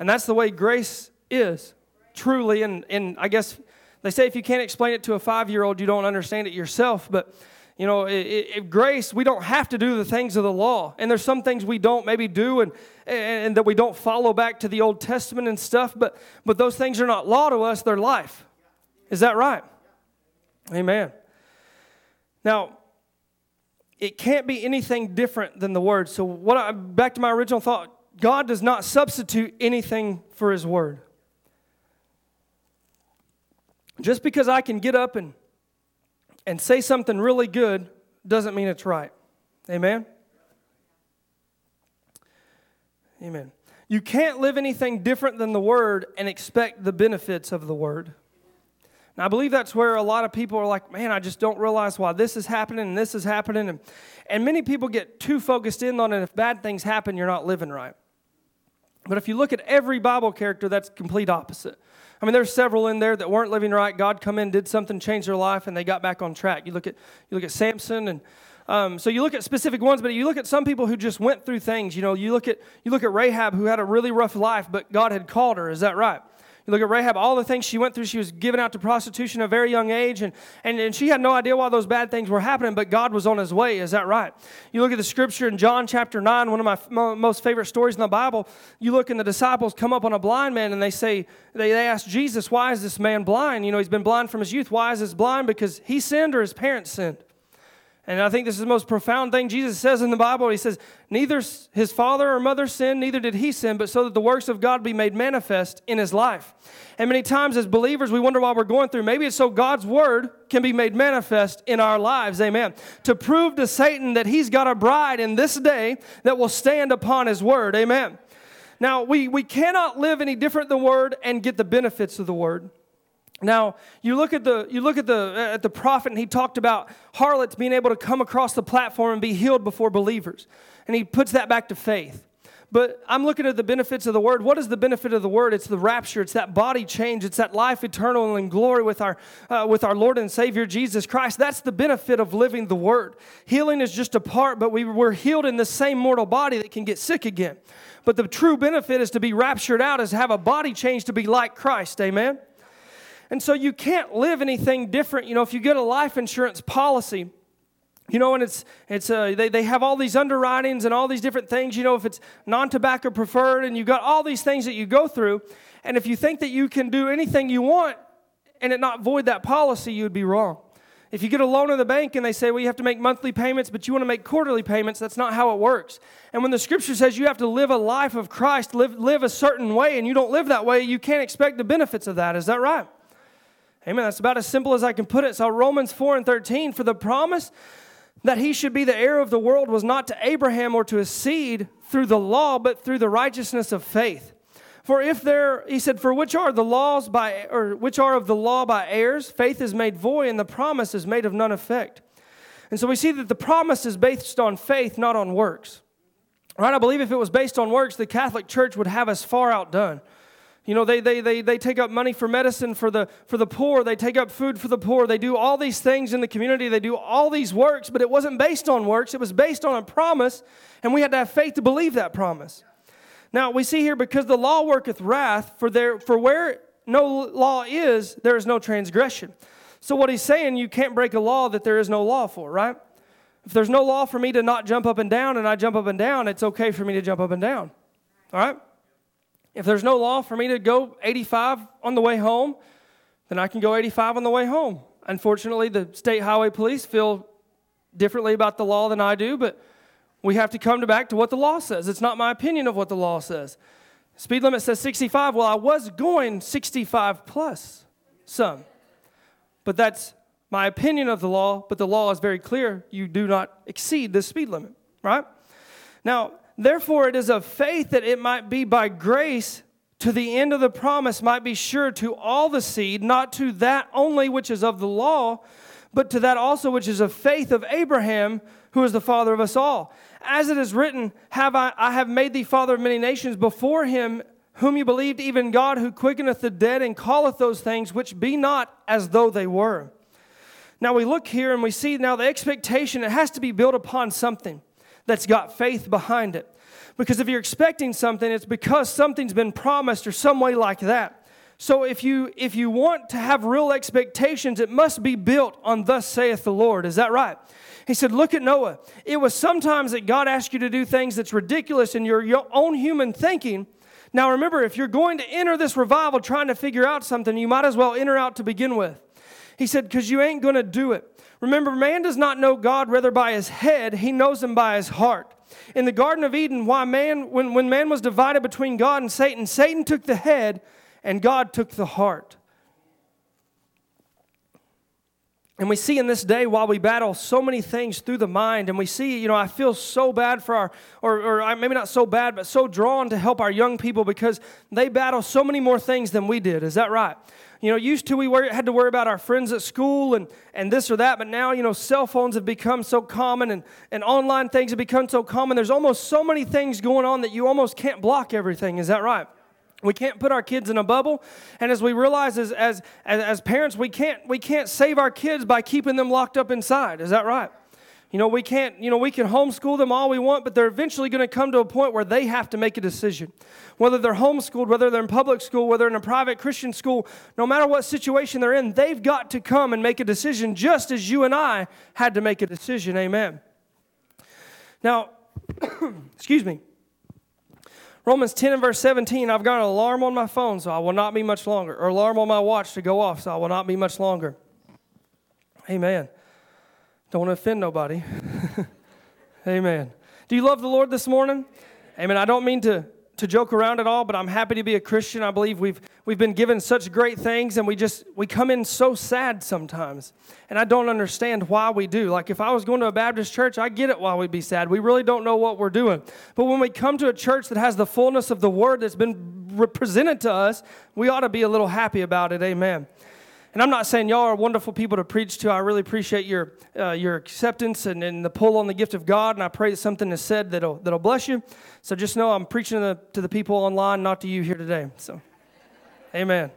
And that's the way grace is, truly. And, and I guess they say if you can't explain it to a five-year-old, you don't understand it yourself, but you know, it, it, grace, we don't have to do the things of the law. And there's some things we don't maybe do and, and, and that we don't follow back to the Old Testament and stuff. But, but those things are not law to us. They're life. Is that right? Amen. Now, it can't be anything different than the word. So what? I, back to my original thought, God does not substitute anything for his word. Just because I can get up and And say something really good doesn't mean it's right. Amen? Amen. You can't live anything different than the Word and expect the benefits of the Word. Now, I believe that's where a lot of people are like, man, I just don't realize why this is happening and this is happening. And, and many people get too focused in on it. If bad things happen, you're not living right. But if you look at every Bible character, that's complete opposite. I mean, there's several in there that weren't living right. God come in, did something, changed their life, and they got back on track. You look at you look at Samson, and um, so you look at specific ones, but you look at some people who just went through things. You know, you look at you look at Rahab, who had a really rough life, but God had called her. Is that right? You look at Rahab, all the things she went through. She was given out to prostitution at a very young age, and, and, and she had no idea why those bad things were happening, but God was on his way. Is that right? You look at the scripture in John chapter nine, one of my f- most favorite stories in the Bible. You look and the disciples come up on a blind man, and they say, they, they ask Jesus, why is this man blind? You know, he's been blind from his youth. Why is this blind? Because he sinned or his parents sinned. And I think this is the most profound thing Jesus says in the Bible. He says, neither his father or mother sinned, neither did he sin, but so that the works of God be made manifest in his life. And many times as believers, we wonder why we're going through. Maybe it's so God's word can be made manifest in our lives. Amen. To prove to Satan that he's got a bride in this day that will stand upon his word. Amen. Now, we, we cannot live any different than the word and get the benefits of the word. Now, you look at the you look at the at the prophet, and he talked about harlots being able to come across the platform and be healed before believers. And he puts that back to faith. But I'm looking at the benefits of the word. What is the benefit of the word? It's the rapture. It's that body change. It's that life eternal and glory with our uh, with our Lord and Savior Jesus Christ. That's the benefit of living the word. Healing is just a part, but we we're healed in the same mortal body that can get sick again. But the true benefit is to be raptured out, is to have a body change to be like Christ. Amen? And so you can't live anything different. You know, if you get a life insurance policy, You know, and it's, it's uh, they, they have all these underwritings and all these different things, you know, if it's non-tobacco preferred, and you've got all these things that you go through, and if you think that you can do anything you want and it not void that policy, you'd be wrong. If you get a loan in the bank and they say, well, you have to make monthly payments, but you want to make quarterly payments, that's not how it works. And when the Scripture says you have to live a life of Christ, live, live a certain way, and you don't live that way, you can't expect the benefits of that. Is that right? Amen. That's about as simple as I can put it. So Romans four and thirteen, for the promise that he should be the heir of the world was not to Abraham or to his seed through the law, but through the righteousness of faith. For if there, he said, for which are the laws by, or which are of the law by heirs, faith is made void, and the promise is made of none effect. And so we see that the promise is based on faith, not on works. Right? I believe if it was based on works, the Catholic Church would have us far outdone. You know, they they they they take up money for medicine for the for the poor. They take up food for the poor. They do all these things in the community. They do all these works, but it wasn't based on works. It was based on a promise, and we had to have faith to believe that promise. Now, we see here, because the law worketh wrath, for there for where no law is, there is no transgression. So what he's saying, you can't break a law that there is no law for, right? If there's no law for me to not jump up and down, and I jump up and down, it's okay for me to jump up and down, all right? If there's no law for me to go eighty-five on the way home, then I can go eighty-five on the way home. Unfortunately, the state highway police feel differently about the law than I do, but we have to come to back to what the law says. It's not my opinion of what the law says. Speed limit says sixty-five. Well, I was going sixty-five plus some, but that's my opinion of the law, but the law is very clear. You do not exceed this speed limit, right? Now, therefore, it is of faith that it might be by grace to the end of the promise might be sure to all the seed, not to that only which is of the law, but to that also which is of faith of Abraham, who is the father of us all. As it is written, have I, I have made thee father of many nations before him, whom you believed, even God, who quickeneth the dead and calleth those things which be not as though they were. Now we look here and we see now the expectation, it has to be built upon something that's got faith behind it. Because if you're expecting something, it's because something's been promised or some way like that. So if you if you want to have real expectations, it must be built on thus saith the Lord. Is that right? He said, look at Noah. It was sometimes that God asked you to do things that's ridiculous in your, your own human thinking. Now remember, if you're going to enter this revival trying to figure out something, you might as well enter out to begin with. He said, because you ain't going to do it. Remember, man does not know God rather by his head, he knows him by his heart. In the Garden of Eden, why man, when, when man was divided between God and Satan, Satan took the head and God took the heart. And we see in this day, while we battle so many things through the mind, and we see, you know, I feel so bad for our, or, or maybe not so bad, but so drawn to help our young people because they battle so many more things than we did. Is that right? You know, used to we worry, had to worry about our friends at school and, and this or that, but now, you know, cell phones have become so common and, and online things have become so common. There's almost so many things going on that you almost can't block everything. Is that right? We can't put our kids in a bubble. And as we realize as as, as, as parents, we can't we can't save our kids by keeping them locked up inside. Is that right? You know, we can't, you know, we can homeschool them all we want, but they're eventually going to come to a point where they have to make a decision. Whether they're homeschooled, whether they're in public school, whether in a private Christian school, no matter what situation they're in, they've got to come and make a decision just as you and I had to make a decision. Amen. Now, excuse me. Romans ten and verse seventeen, I've got an alarm on my phone, so I will not be much longer. Or alarm on my watch to go off, so I will not be much longer. Amen. Don't want to offend nobody. Amen. Do you love the Lord this morning? Amen. I don't mean to, to joke around at all, but I'm happy to be a Christian. I believe we've we've been given such great things, and we just we come in so sad sometimes. And I don't understand why we do. Like if I was going to a Baptist church, I get it why we'd be sad. We really don't know what we're doing. But when we come to a church that has the fullness of the word that's been presented to us, we ought to be a little happy about it. Amen. And I'm not saying y'all are wonderful people to preach to. I really appreciate your uh, your acceptance and, and the pull on the gift of God, and I pray that something is said that'll that'll bless you. So just know I'm preaching to the, to the people online, not to you here today. So, amen.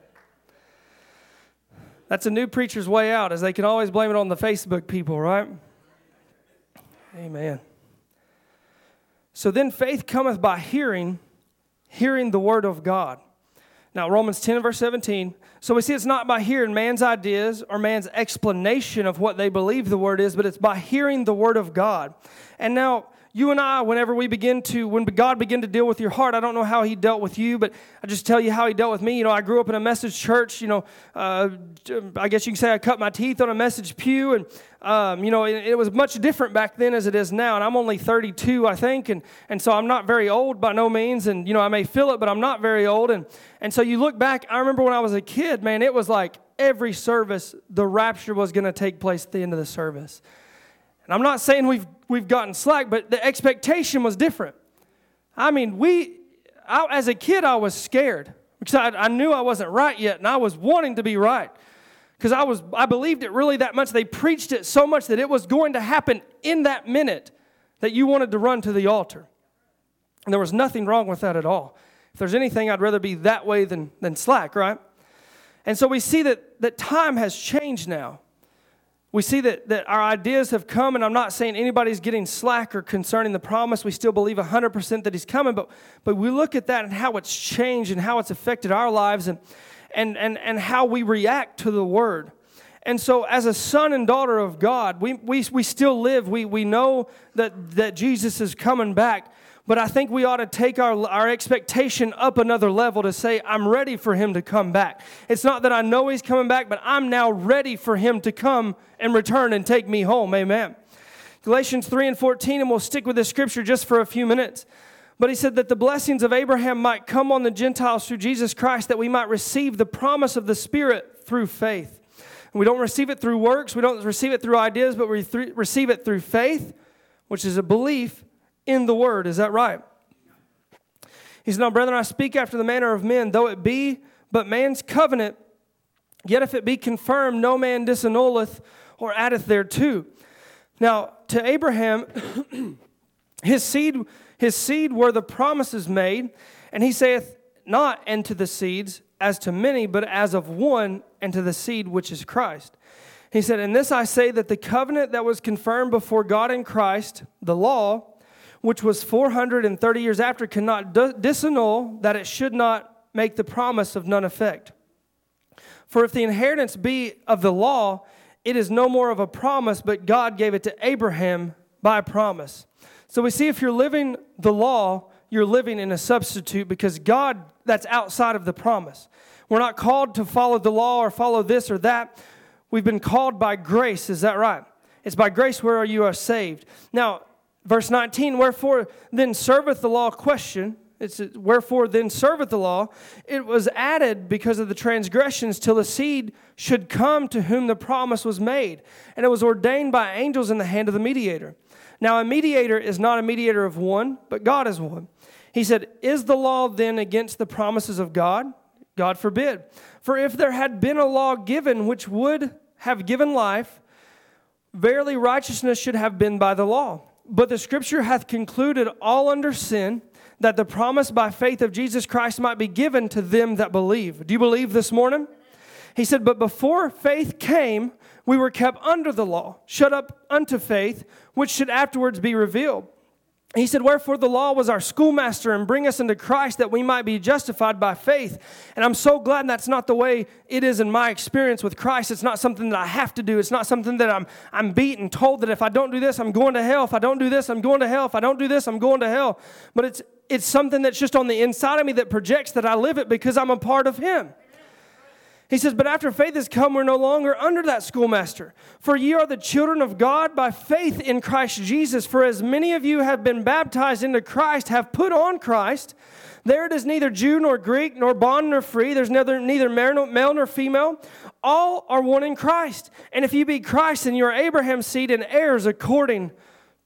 That's a new preacher's way out, as they can always blame it on the Facebook people, right? Amen. So then faith cometh by hearing, hearing the word of God. Now, Romans ten, verse seventeen. So we see it's not by hearing man's ideas or man's explanation of what they believe the word is, but it's by hearing the word of God. And now, you and I, whenever we begin to, when God began to deal with your heart, I don't know how He dealt with you, but I just tell you how He dealt with me. You know, I grew up in a message church. You know, uh, I guess you can say I cut my teeth on a message pew, and Um, you know, it, it was much different back then as it is now, and I'm only thirty-two, I think, and, and so I'm not very old by no means, and, you know, I may feel it, but I'm not very old, and, and so you look back, I remember when I was a kid, man, it was like every service, the rapture was going to take place at the end of the service, and I'm not saying we've we've gotten slack, but the expectation was different. I mean, we, I, as a kid, I was scared, because I, I knew I wasn't right yet, and I was wanting to be right. Because I was, I believed it really that much. They preached it so much that it was going to happen in that minute that you wanted to run to the altar. And there was nothing wrong with that at all. If there's anything, I'd rather be that way than, than slack, right? And so we see that, that time has changed now. We see that, that our ideas have come, and I'm not saying anybody's getting slack or concerning the promise. We still believe one hundred percent that He's coming, but, but we look at that and how it's changed and how it's affected our lives and And, and and how we react to the Word. And so as a son and daughter of God, we we, we still live. We we know that, that Jesus is coming back. But I think we ought to take our, our expectation up another level to say, I'm ready for Him to come back. It's not that I know He's coming back, but I'm now ready for Him to come and return and take me home. Amen. Galatians three and fourteen, and we'll stick with this scripture just for a few minutes. But he said that the blessings of Abraham might come on the Gentiles through Jesus Christ, that we might receive the promise of the Spirit through faith. And we don't receive it through works. We don't receive it through ideas, but we th- receive it through faith, which is a belief in the Word. Is that right? He said, "Now, brethren, I speak after the manner of men, though it be but man's covenant, yet if it be confirmed, no man disannulleth or addeth thereto." Now, to Abraham, his seed... His seed were the promises made, and he saith not unto the seeds as to many, but as of one, and to the seed which is Christ. He said, "And this I say, that the covenant that was confirmed before God in Christ, the law, which was four hundred thirty years after, cannot disannul, that it should not make the promise of none effect. For if the inheritance be of the law, it is no more of a promise, but God gave it to Abraham by promise." So we see if you're living the law, you're living in a substitute, because God, that's outside of the promise. We're not called to follow the law or follow this or that. We've been called by grace. Is that right? It's by grace where you are saved. Now, verse nineteen, wherefore then serveth the law question. It's wherefore then serveth the law. It was added because of the transgressions till the seed should come to whom the promise was made. And it was ordained by angels in the hand of the mediator. Now, a mediator is not a mediator of one, but God is one. He said, "Is the law then against the promises of God? God forbid. For if there had been a law given which would have given life, verily righteousness should have been by the law. But the Scripture hath concluded all under sin, that the promise by faith of Jesus Christ might be given to them that believe." Do you believe this morning? He said, "But before faith came, we were kept under the law, shut up unto faith, which should afterwards be revealed." He said, "Wherefore the law was our schoolmaster, and bring us into Christ, that we might be justified by faith." And I'm so glad that's not the way it is in my experience with Christ. It's not something that I have to do. It's not something that I'm I'm beaten, told that if I don't do this, I'm going to hell. If I don't do this, I'm going to hell. If I don't do this, I'm going to hell. But it's it's something that's just on the inside of me that projects that I live it because I'm a part of Him. He says, "But after faith has come, we're no longer under that schoolmaster. For ye are the children of God by faith in Christ Jesus. For as many of you have been baptized into Christ, have put on Christ. There it is neither Jew nor Greek, nor bond nor free. There's neither, neither male nor female. All are one in Christ. And if you be Christ, then you are Abraham's seed and heirs according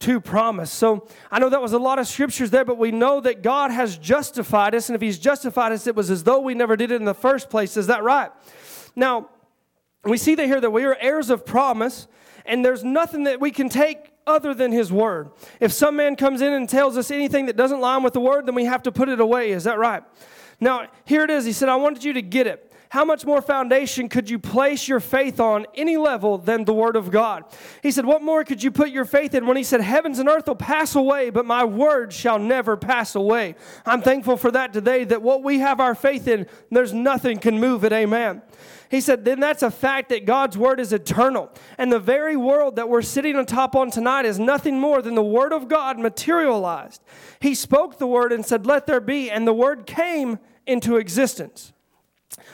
to promise." So I know that was a lot of scriptures there, but we know that God has justified us, and if He's justified us, it was as though we never did it in the first place. Is that right? Now, we see that here that we are heirs of promise, and there's nothing that we can take other than His Word. If some man comes in and tells us anything that doesn't line with the Word, then we have to put it away. Is that right? Now, here it is. He said, "I wanted you to get it. how much more foundation could you place your faith on any level than the Word of God? He said, what more could you put your faith in when he said, heavens and earth will pass away, but my word shall never pass away. I'm thankful for that today, that what we have our faith in, there's nothing can move it. Amen. He said, then that's a fact that God's word is eternal. And the very world that we're sitting on top on tonight is nothing more than the word of God materialized. He spoke the word and said, let there be. And the word came into existence.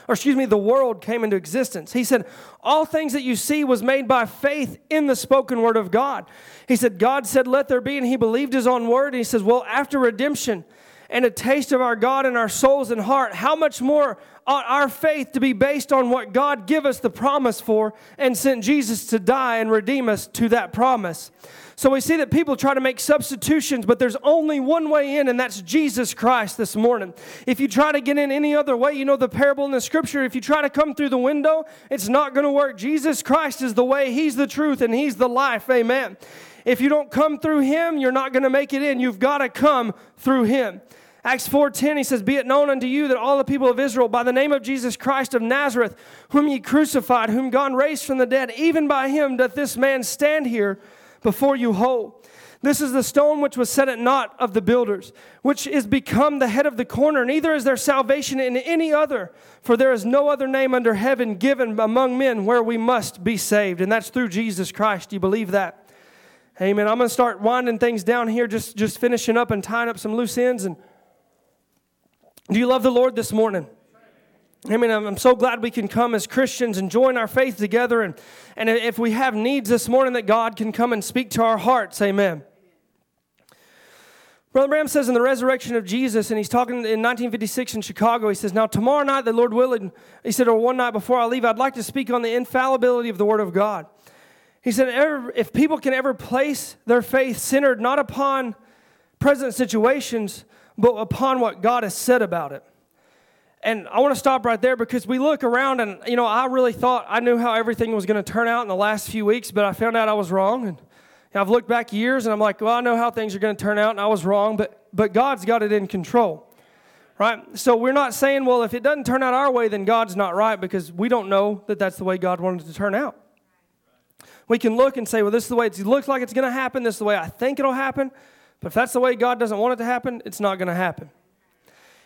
Or excuse me, the world came into existence. He said, all things that you see was made by faith in the spoken word of God. He said, God said, let there be. And he believed his own word. And he says, well, after redemption and a taste of our God in our souls and heart, how much more ought our faith to be based on what God gave us the promise for and sent Jesus to die and redeem us to that promise. So we see that people try to make substitutions, but there's only one way in, and that's Jesus Christ this morning. If you try to get in any other way, you know the parable in the scripture, if you try to come through the window, it's not going to work. Jesus Christ is the way, He's the truth, and He's the life. Amen. If you don't come through Him, you're not going to make it in. You've got to come through Him. Acts four ten, he says, be it known unto you that all the people of Israel, by the name of Jesus Christ of Nazareth, whom ye crucified, whom God raised from the dead, even by Him doth this man stand here before you whole. This is the stone which was set at naught of the builders, which is become the head of the corner. Neither is there salvation in any other, for there is no other name under heaven given among men where we must be saved. And that's through Jesus Christ. Do you believe that? Amen. I'm going to start winding things down here, just, just finishing up and tying up some loose ends. And do you love the Lord this morning? I mean, I'm so glad we can come as Christians and join our faith together. And, and if we have needs this morning, that God can come and speak to our hearts. Amen. Brother Branham says in the resurrection of Jesus, and he's talking in nineteen fifty-six in Chicago, he says, now tomorrow night, the Lord willing, he said, or one night before I leave, I'd like to speak on the infallibility of the Word of God. He said, if people can ever place their faith centered not upon present situations, but upon what God has said about it. And I want to stop right there because we look around and, you know, I really thought I knew how everything was going to turn out in the last few weeks, but I found out I was wrong. And I've looked back years and I'm like, well, I know how things are going to turn out and I was wrong, but but God's got it in control, right? So we're not saying, well, if it doesn't turn out our way, then God's not right because we don't know that that's the way God wanted it to turn out. We can look and say, well, this is the way it looks like it's going to happen. This is the way I think it'll happen. But if that's the way God doesn't want it to happen, it's not going to happen.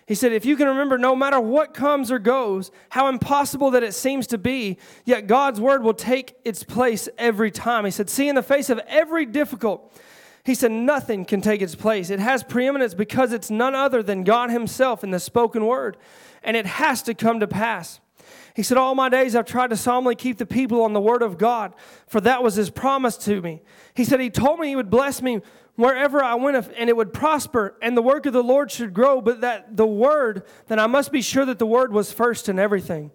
He said, if you can remember, no matter what comes or goes, how impossible that it seems to be, yet God's word will take its place every time. He said, see, in the face of every difficult, he said, nothing can take its place. It has preeminence because it's none other than God himself in the spoken word, and it has to come to pass. He said, all my days I've tried to solemnly keep the people on the word of God, for that was his promise to me. He said, he told me he would bless me wherever I went, and it would prosper, and the work of the Lord should grow, but that the word, then I must be sure that the word was first in everything.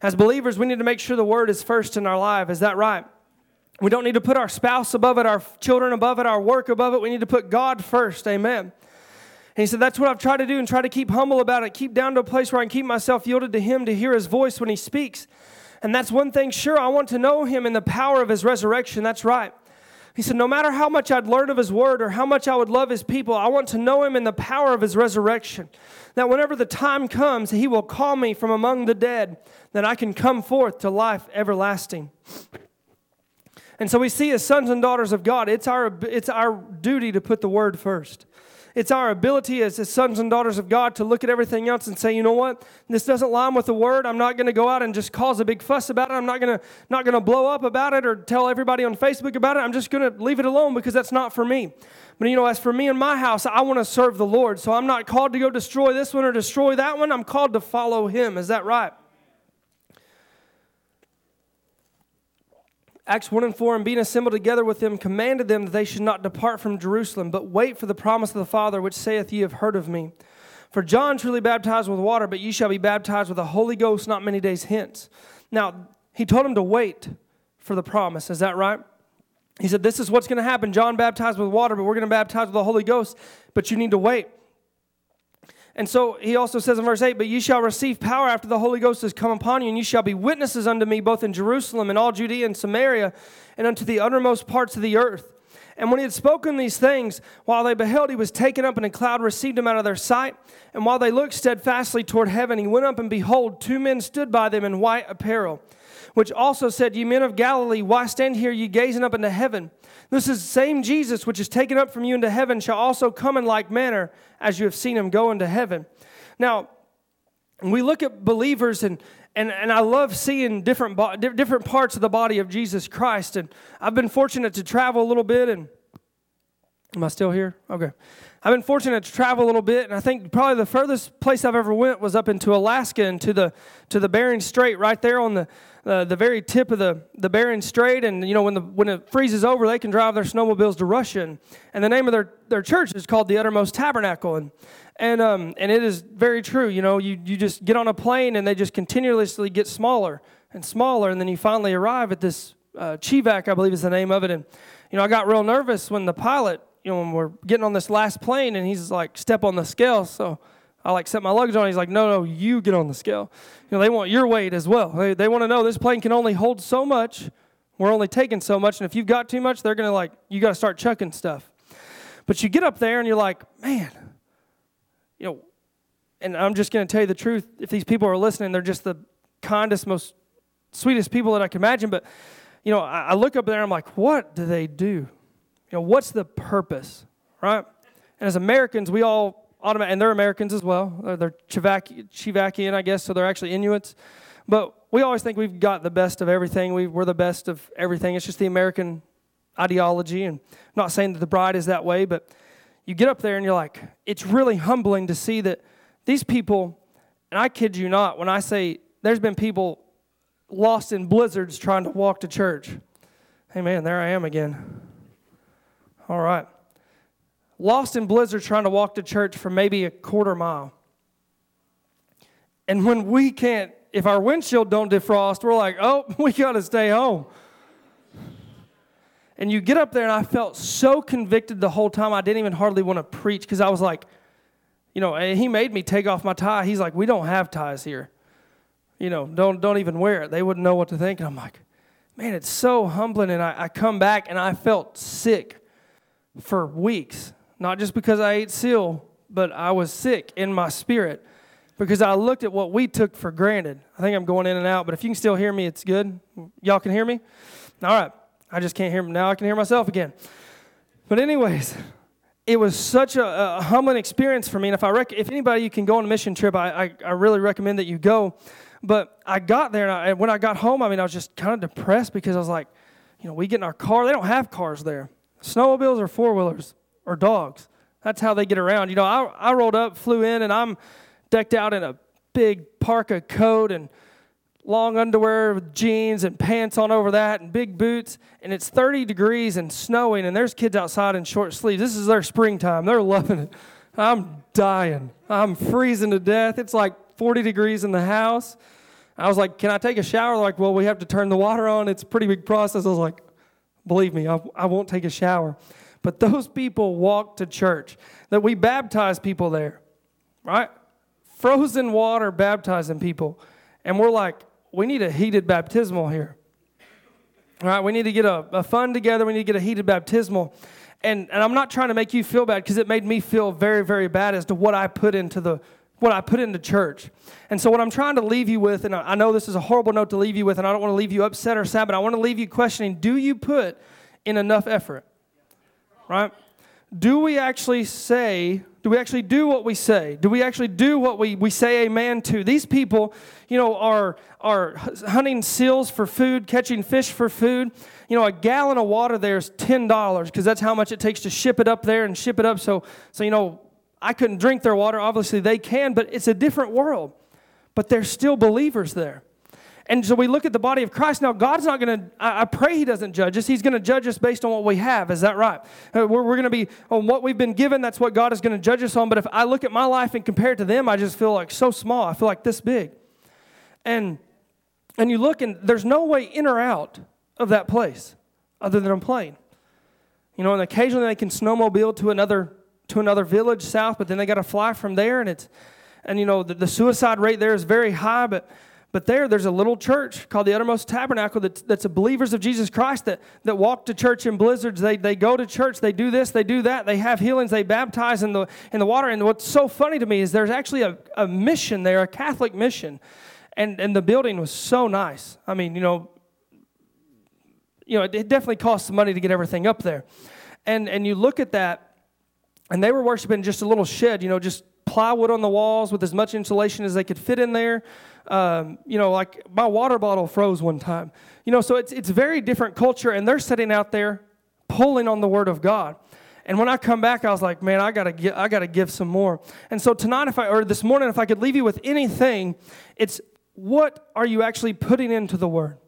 As believers, we need to make sure the word is first in our life. Is that right? We don't need to put our spouse above it, our children above it, our work above it. We need to put God first. Amen. And he said, that's what I've tried to do and try to keep humble about it, keep down to a place where I can keep myself yielded to him to hear his voice when he speaks. And that's one thing, sure, I want to know him in the power of his resurrection. That's right. He said, no matter how much I'd learn of his word or how much I would love his people, I want to know him in the power of his resurrection. That whenever the time comes, he will call me from among the dead, that I can come forth to life everlasting. And so we see as sons and daughters of God, it's our, it's our duty to put the word first. It's our ability as, as sons and daughters of God to look at everything else and say, you know what, this doesn't line with the word. I'm not going to go out and just cause a big fuss about it. I'm not going to not going to blow up about it or tell everybody on Facebook about it. I'm just going to leave it alone because that's not for me. But, you know, as for me and my house, I want to serve the Lord. So I'm not called to go destroy this one or destroy that one. I'm called to follow him. Is that right? Acts one and four, and being assembled together with them, commanded them that they should not depart from Jerusalem, but wait for the promise of the Father, which saith, ye have heard of me. For John truly baptized with water, but ye shall be baptized with the Holy Ghost not many days hence. Now, he told them to wait for the promise. Is that right? He said, this is what's going to happen. John baptized with water, but we're going to baptize with the Holy Ghost, but you need to wait. And so he also says in verse eight, but ye shall receive power after the Holy Ghost has come upon you, and ye shall be witnesses unto me both in Jerusalem and all Judea and Samaria and unto the uttermost parts of the earth. And when he had spoken these things, while they beheld, he was taken up, and a cloud received him out of their sight. And while they looked steadfastly toward heaven, he went up, and behold, two men stood by them in white apparel, which also said, Ye men of Galilee, why stand here, ye gazing up into heaven? This is the same Jesus which is taken up from you into heaven shall also come in like manner as you have seen him go into heaven. Now, we look at believers, and And and I love seeing different bo- different parts of the body of Jesus Christ. And I've been fortunate to travel a little bit. And am I still here? Okay. I've been fortunate to travel a little bit. And I think probably the furthest place I've ever went was up into Alaska and to the to the Bering Strait, right there on the uh, the very tip of the the Bering Strait. And you know, when the when it freezes over, they can drive their snowmobiles to Russia. And, and the name of their their church is called the Uttermost Tabernacle. And And um and it is very true. You know, you, you just get on a plane and they just continuously get smaller and smaller, and then you finally arrive at this uh, Chevak, I believe is the name of it. And you know, I got real nervous when the pilot, you know, when we're getting on this last plane, and he's like, step on the scale. So I like set my luggage on. He's like, no, no, you get on the scale. You know, they want your weight as well. They they want to know this plane can only hold so much. We're only taking so much, and if you've got too much, they're gonna like you got to start chucking stuff. But you get up there and you're like, man. You know, and I'm just going to tell you the truth. If these people are listening, they're just the kindest, most sweetest people that I can imagine. But, you know, I, I look up there and I'm like, what do they do? You know, what's the purpose, right? And as Americans, we all automatically, and they're Americans as well. They're, they're Chevak, Chevakian, I guess, so they're actually Inuits. But we always think we've got the best of everything. We, we're the best of everything. It's just the American ideology. And I'm not saying that the bride is that way, but you get up there and you're like, it's really humbling to see that these people, and I kid you not, when I say there's been people lost in blizzards trying to walk to church. Hey man, there I am again. All right. Lost in blizzards trying to walk to church for maybe a quarter mile. And when we can't, if our windshield don't defrost, we're like, oh, we got to stay home. And you get up there, and I felt so convicted the whole time. I didn't even hardly want to preach because I was like, you know, and he made me take off my tie. He's like, we don't have ties here. You know, don't don't even wear it. They wouldn't know what to think. And I'm like, man, it's so humbling. And I, I come back, and I felt sick for weeks. Not just because I ate seal, but I was sick in my spirit because I looked at what we took for granted. I think I'm going in and out, but if you can still hear me, it's good. Y'all can hear me? All right. I just can't hear him. Now I can hear myself again. But anyways, it was such a, a humbling experience for me. And if I rec- if anybody, you can go on a mission trip, I, I, I really recommend that you go. But I got there, and, I, and when I got home, I mean, I was just kind of depressed because I was like, you know, we get in our car. They don't have cars there. Snowmobiles or four-wheelers or dogs. That's how they get around. You know, I, I rolled up, flew in, and I'm decked out in a big parka coat and long underwear with jeans and pants on over that and big boots, and it's thirty degrees and snowing, and there's kids outside in short sleeves. This is their springtime. They're loving it. I'm dying. I'm freezing to death. It's like forty degrees in the house. I was like, can I take a shower? They're like, well, we have to turn the water on. It's a pretty big process. I was like, believe me, I, I won't take a shower. But those people walk to church, that we baptize people there, right? Frozen water baptizing people. And we're like, we need a heated baptismal here. All right, we need to get a, a fund together. We need to get a heated baptismal. And and I'm not trying to make you feel bad because it made me feel very, very bad as to what I put into the what I put into church. And so what I'm trying to leave you with, and I know this is a horrible note to leave you with, and I don't want to leave you upset or sad, but I want to leave you questioning, do you put in enough effort? Right? Do we actually say, do we actually do what we say? Do we actually do what we, we say amen to? These people, you know, are are hunting seals for food, catching fish for food. You know, a gallon of water there is ten dollars because that's how much it takes to ship it up there and ship it up. So, so, you know, I couldn't drink their water. Obviously, they can, but it's a different world. But they're still believers there. And so we look at the body of Christ. Now, God's not going to, I pray he doesn't judge us. He's going to judge us based on what we have. Is that right? We're, we're going to be, on what we've been given, that's what God is going to judge us on. But if I look at my life and compare it to them, I just feel like so small. I feel like this big. And and you look, and there's no way in or out of that place other than a plane. You know, and occasionally they can snowmobile to another to another village south, but then they got to fly from there. And, it's, and you know, the, the suicide rate there is very high, but But there, there's a little church called the Uttermost Tabernacle that's, that's a believers of Jesus Christ that, that walk to church in blizzards. They they go to church. They do this. They do that. They have healings. They baptize in the in the water. And what's so funny to me is there's actually a, a mission there, a Catholic mission, and and the building was so nice. I mean, you know, you know, it, it definitely costs money to get everything up there, and and you look at that, and they were worshiping just a little shed, you know, just plywood on the walls with as much insulation as they could fit in there. Um, you know, like my water bottle froze one time. You know, so it's it's very different culture, and they're sitting out there pulling on the Word of God. And when I come back, I was like, man, I gotta get, I gotta give some more. And so tonight, if I or this morning, if I could leave you with anything, it's what are you actually putting into the Word?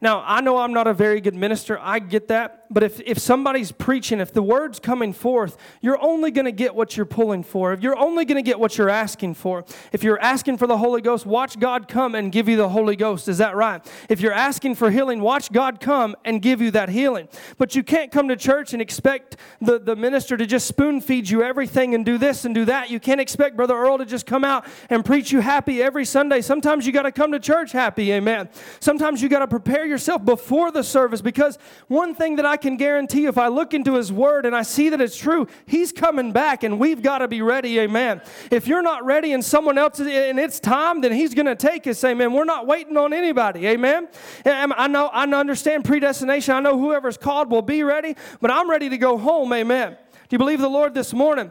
Now, I know I'm not a very good minister. I get that. But if, if somebody's preaching, if the word's coming forth, you're only going to get what you're pulling for. You're only going to get what you're asking for. If you're asking for the Holy Ghost, watch God come and give you the Holy Ghost. Is that right? If you're asking for healing, watch God come and give you that healing. But you can't come to church and expect the, the minister to just spoon feed you everything and do this and do that. You can't expect Brother Earl to just come out and preach you happy every Sunday. Sometimes you got to come to church happy. Amen. Sometimes you got to prepare yourself before the service, because one thing that I can guarantee, if I look into His Word and I see that it's true, He's coming back and we've got to be ready. Amen. If you're not ready and someone else is, and it's time, then He's going to take us. Amen. We're not waiting on anybody. Amen. And I know, I understand predestination. I know whoever's called will be ready, but I'm ready to go home. Amen. Do you believe the Lord this morning?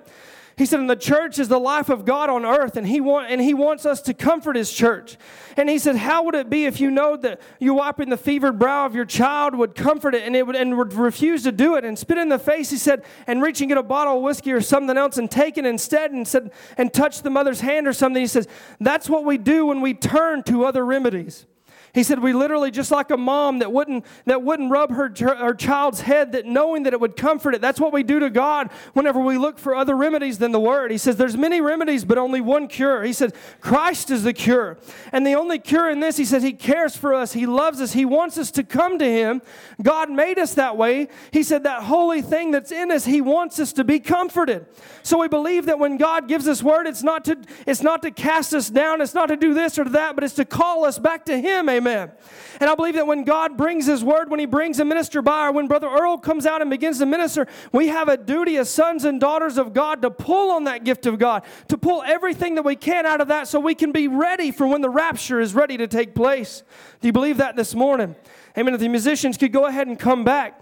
He said, and the church is the life of God on earth, and he, want, and he wants us to comfort His church. And He said, how would it be if you know that you wiping the fevered brow of your child would comfort it and it would, and would refuse to do it and spit in the face, He said, and reaching it a bottle of whiskey or something else and take it instead and said and touch the mother's hand or something. He says, that's what we do when we turn to other remedies. He said, we literally, just like a mom that wouldn't that wouldn't rub her, her child's head, that knowing that it would comfort it. That's what we do to God whenever we look for other remedies than the Word. He says, there's many remedies, but only one cure. He said, Christ is the cure. And the only cure in this, He says, He cares for us. He loves us. He wants us to come to Him. God made us that way. He said, that holy thing that's in us, He wants us to be comforted. So we believe that when God gives us Word, it's not to, it's not to cast us down. It's not to do this or that, but it's to call us back to Him. Amen. Amen. And I believe that when God brings His Word, when He brings a minister by, or when Brother Earl comes out and begins to minister, we have a duty as sons and daughters of God to pull on that gift of God, to pull everything that we can out of that so we can be ready for when the rapture is ready to take place. Do you believe that this morning? Amen. If the musicians could go ahead and come back.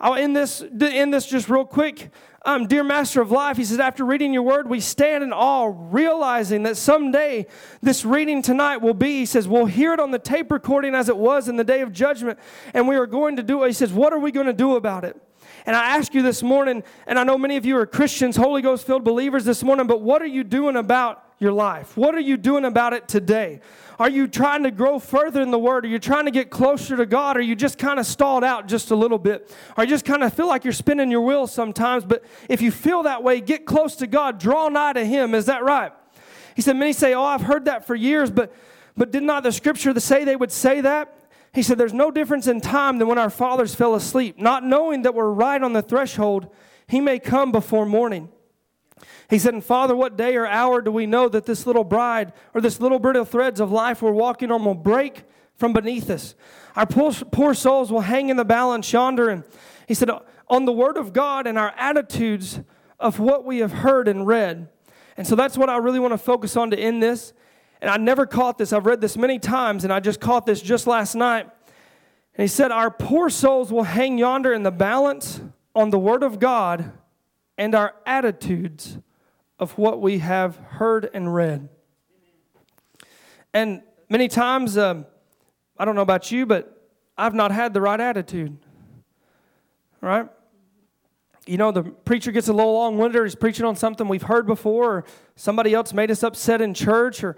I'll end this, end this just real quick. Um, dear Master of Life, He says, after reading your Word, we stand in awe, realizing that someday this reading tonight will be, He says, we'll hear it on the tape recording as it was in the day of judgment, and we are going to do it. He says, what are we going to do about it? And I ask you this morning, and I know many of you are Christians, Holy Ghost-filled believers this morning, but what are you doing about your life? What are you doing about it today? Are you trying to grow further in the Word? Are you trying to get closer to God? Are you just kind of stalled out just a little bit? Or you just kind of feel like you're spinning your wheels sometimes? But if you feel that way, get close to God. Draw nigh to Him. Is that right? He said, many say, oh, I've heard that for years, but, but did not the Scripture say they would say that? He said, there's no difference in time than when our fathers fell asleep, not knowing that we're right on the threshold. He may come before morning. He said, and Father, what day or hour do we know that this little bride or this little brittle threads of life we're walking on will break from beneath us? Our poor, poor souls will hang in the balance yonder. And He said, on the Word of God and our attitudes of what we have heard and read. And so that's what I really want to focus on to end this. And I never caught this. I've read this many times, and I just caught this just last night. And he said, our poor souls will hang yonder in the balance on the Word of God and our attitudes of what we have heard and read. And many times, um, I don't know about you, but I've not had the right attitude. All right? You know, the preacher gets a little long-winded. He's preaching on something we've heard before, or somebody else made us upset in church, or,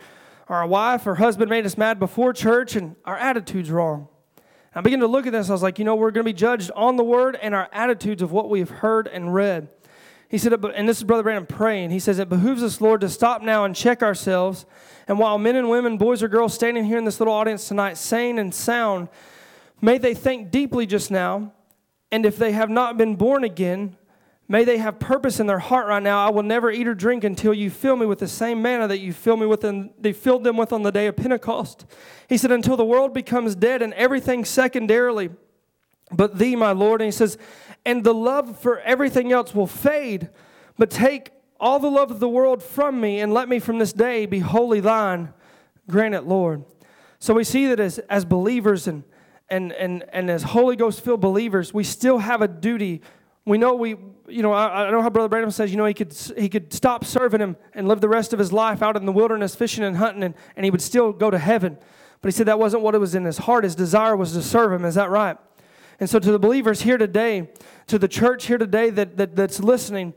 or our wife or husband made us mad before church, and our attitude's wrong. And I began to look at this. I was like, you know, we're going to be judged on the Word and our attitudes of what we've heard and read. He said, and this is Brother Branham praying. He says, it behooves us, Lord, to stop now and check ourselves. And while men and women, boys or girls standing here in this little audience tonight, sane and sound, may they think deeply just now. And if they have not been born again, May they have purpose in their heart right now. I will never eat or drink until you fill me with the same manna that you fill me with and they filled them with on the day of Pentecost. He said, until the world becomes dead and everything secondarily but thee, my Lord. And he says, and the love for everything else will fade, but take all the love of the world from me and let me from this day be wholly thine. Grant it, Lord. So we see that as, as believers and, and, and, and as Holy Ghost-filled believers, we still have a duty. We know we, you know, I, I know how Brother Branham says, you know, he could he could stop serving him and live the rest of his life out in the wilderness fishing and hunting, and, and he would still go to heaven. But he said that wasn't what it was in his heart. His desire was to serve him. Is that right? And so to the believers here today, to the church here today that, that that's listening,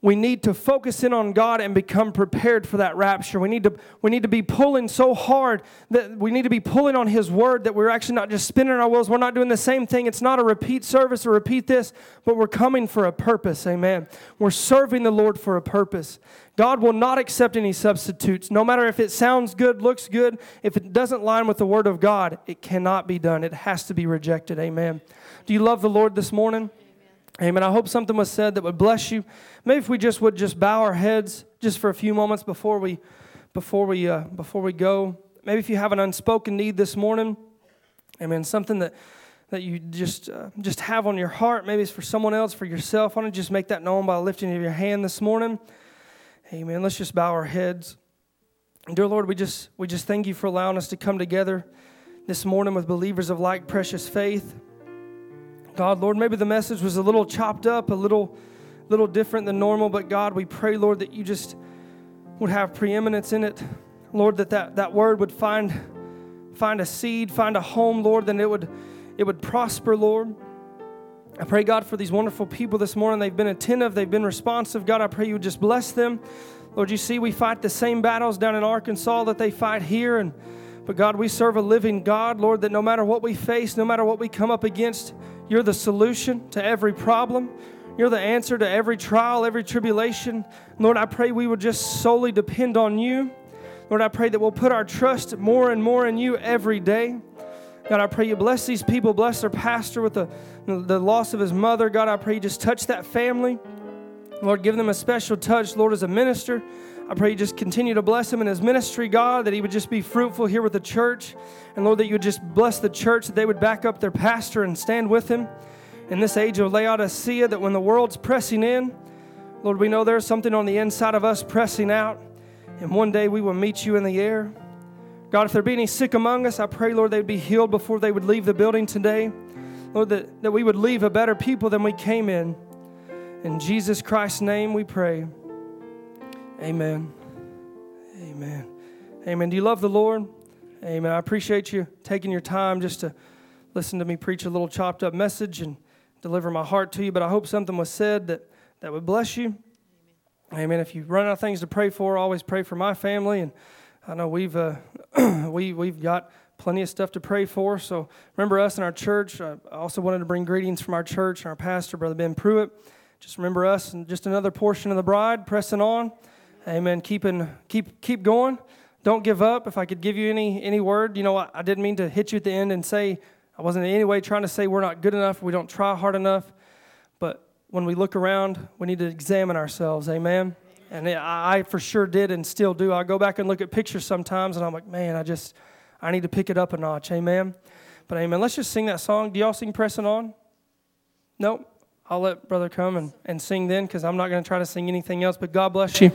we need to focus in on God and become prepared for that rapture. We need to we need to be pulling so hard that we need to be pulling on His Word that we're actually not just spinning our wheels. We're not doing the same thing. It's not a repeat service or repeat this, but we're coming for a purpose. Amen. We're serving the Lord for a purpose. God will not accept any substitutes. No matter if it sounds good, looks good, if it doesn't line with the Word of God, it cannot be done. It has to be rejected. Amen. Do you love the Lord this morning? Amen. I hope something was said that would bless you. Maybe if we just would just bow our heads just for a few moments before we, before we, uh, before we go. Maybe if you have an unspoken need this morning, amen. Something that, that you just, uh, just have on your heart. Maybe it's for someone else, for yourself. I want to just make that known by lifting of your hand this morning. Amen. Let's just bow our heads. And dear Lord, we just, we just thank you for allowing us to come together this morning with believers of like precious faith. God, Lord, maybe the message was a little chopped up, a little little different than normal, but God, we pray, Lord, that you just would have preeminence in it. Lord, that that, that word would find find a seed, find a home, Lord, then it would it would prosper, Lord. I pray, God, for these wonderful people this morning. They've been attentive, they've been responsive. God, I pray you would just bless them. Lord, you see we fight the same battles down in Arkansas that they fight here, and but God, we serve a living God, Lord, that no matter what we face, no matter what we come up against, you're the solution to every problem. You're the answer to every trial, every tribulation. Lord, I pray we would just solely depend on you. Lord, I pray that we'll put our trust more and more in you every day. God, I pray you bless these people, bless their pastor with the, the loss of his mother. God, I pray you just touch that family. Lord, give them a special touch, Lord, as a minister. I pray you just continue to bless him in his ministry, God, that he would just be fruitful here with the church. And Lord, that you would just bless the church, that they would back up their pastor and stand with him in this age of Laodicea, that when the world's pressing in, Lord, we know there's something on the inside of us pressing out, and one day we will meet you in the air. God, if there be any sick among us, I pray, Lord, they'd be healed before they would leave the building today. Lord, that, that we would leave a better people than we came in. In Jesus Christ's name we pray. Amen. Amen. Amen. Do you love the Lord? Amen. I appreciate you taking your time just to listen to me preach a little chopped up message and deliver my heart to you, but I hope something was said that, that would bless you. Amen. Amen. If you run out of things to pray for, always pray for my family, and I know we've uh, we, we've got plenty of stuff to pray for, so remember us and our church. I also wanted to bring greetings from our church and our pastor, Brother Ben Pruitt. Just remember us and just another portion of the bride, pressing on. Amen. Keeping, keep, keep going. Don't give up. If I could give you any, any word, you know, I, I didn't mean to hit you at the end and say, I wasn't in any way trying to say we're not good enough, we don't try hard enough. But when we look around, we need to examine ourselves. Amen. Amen. And I, I for sure did and still do. I go back and look at pictures sometimes, and I'm like, man, I just, I need to pick it up a notch. Amen. But amen. Let's just sing that song. Do y'all sing Pressing On? Nope. I'll let brother come and, and sing then, because I'm not going to try to sing anything else, but God bless you.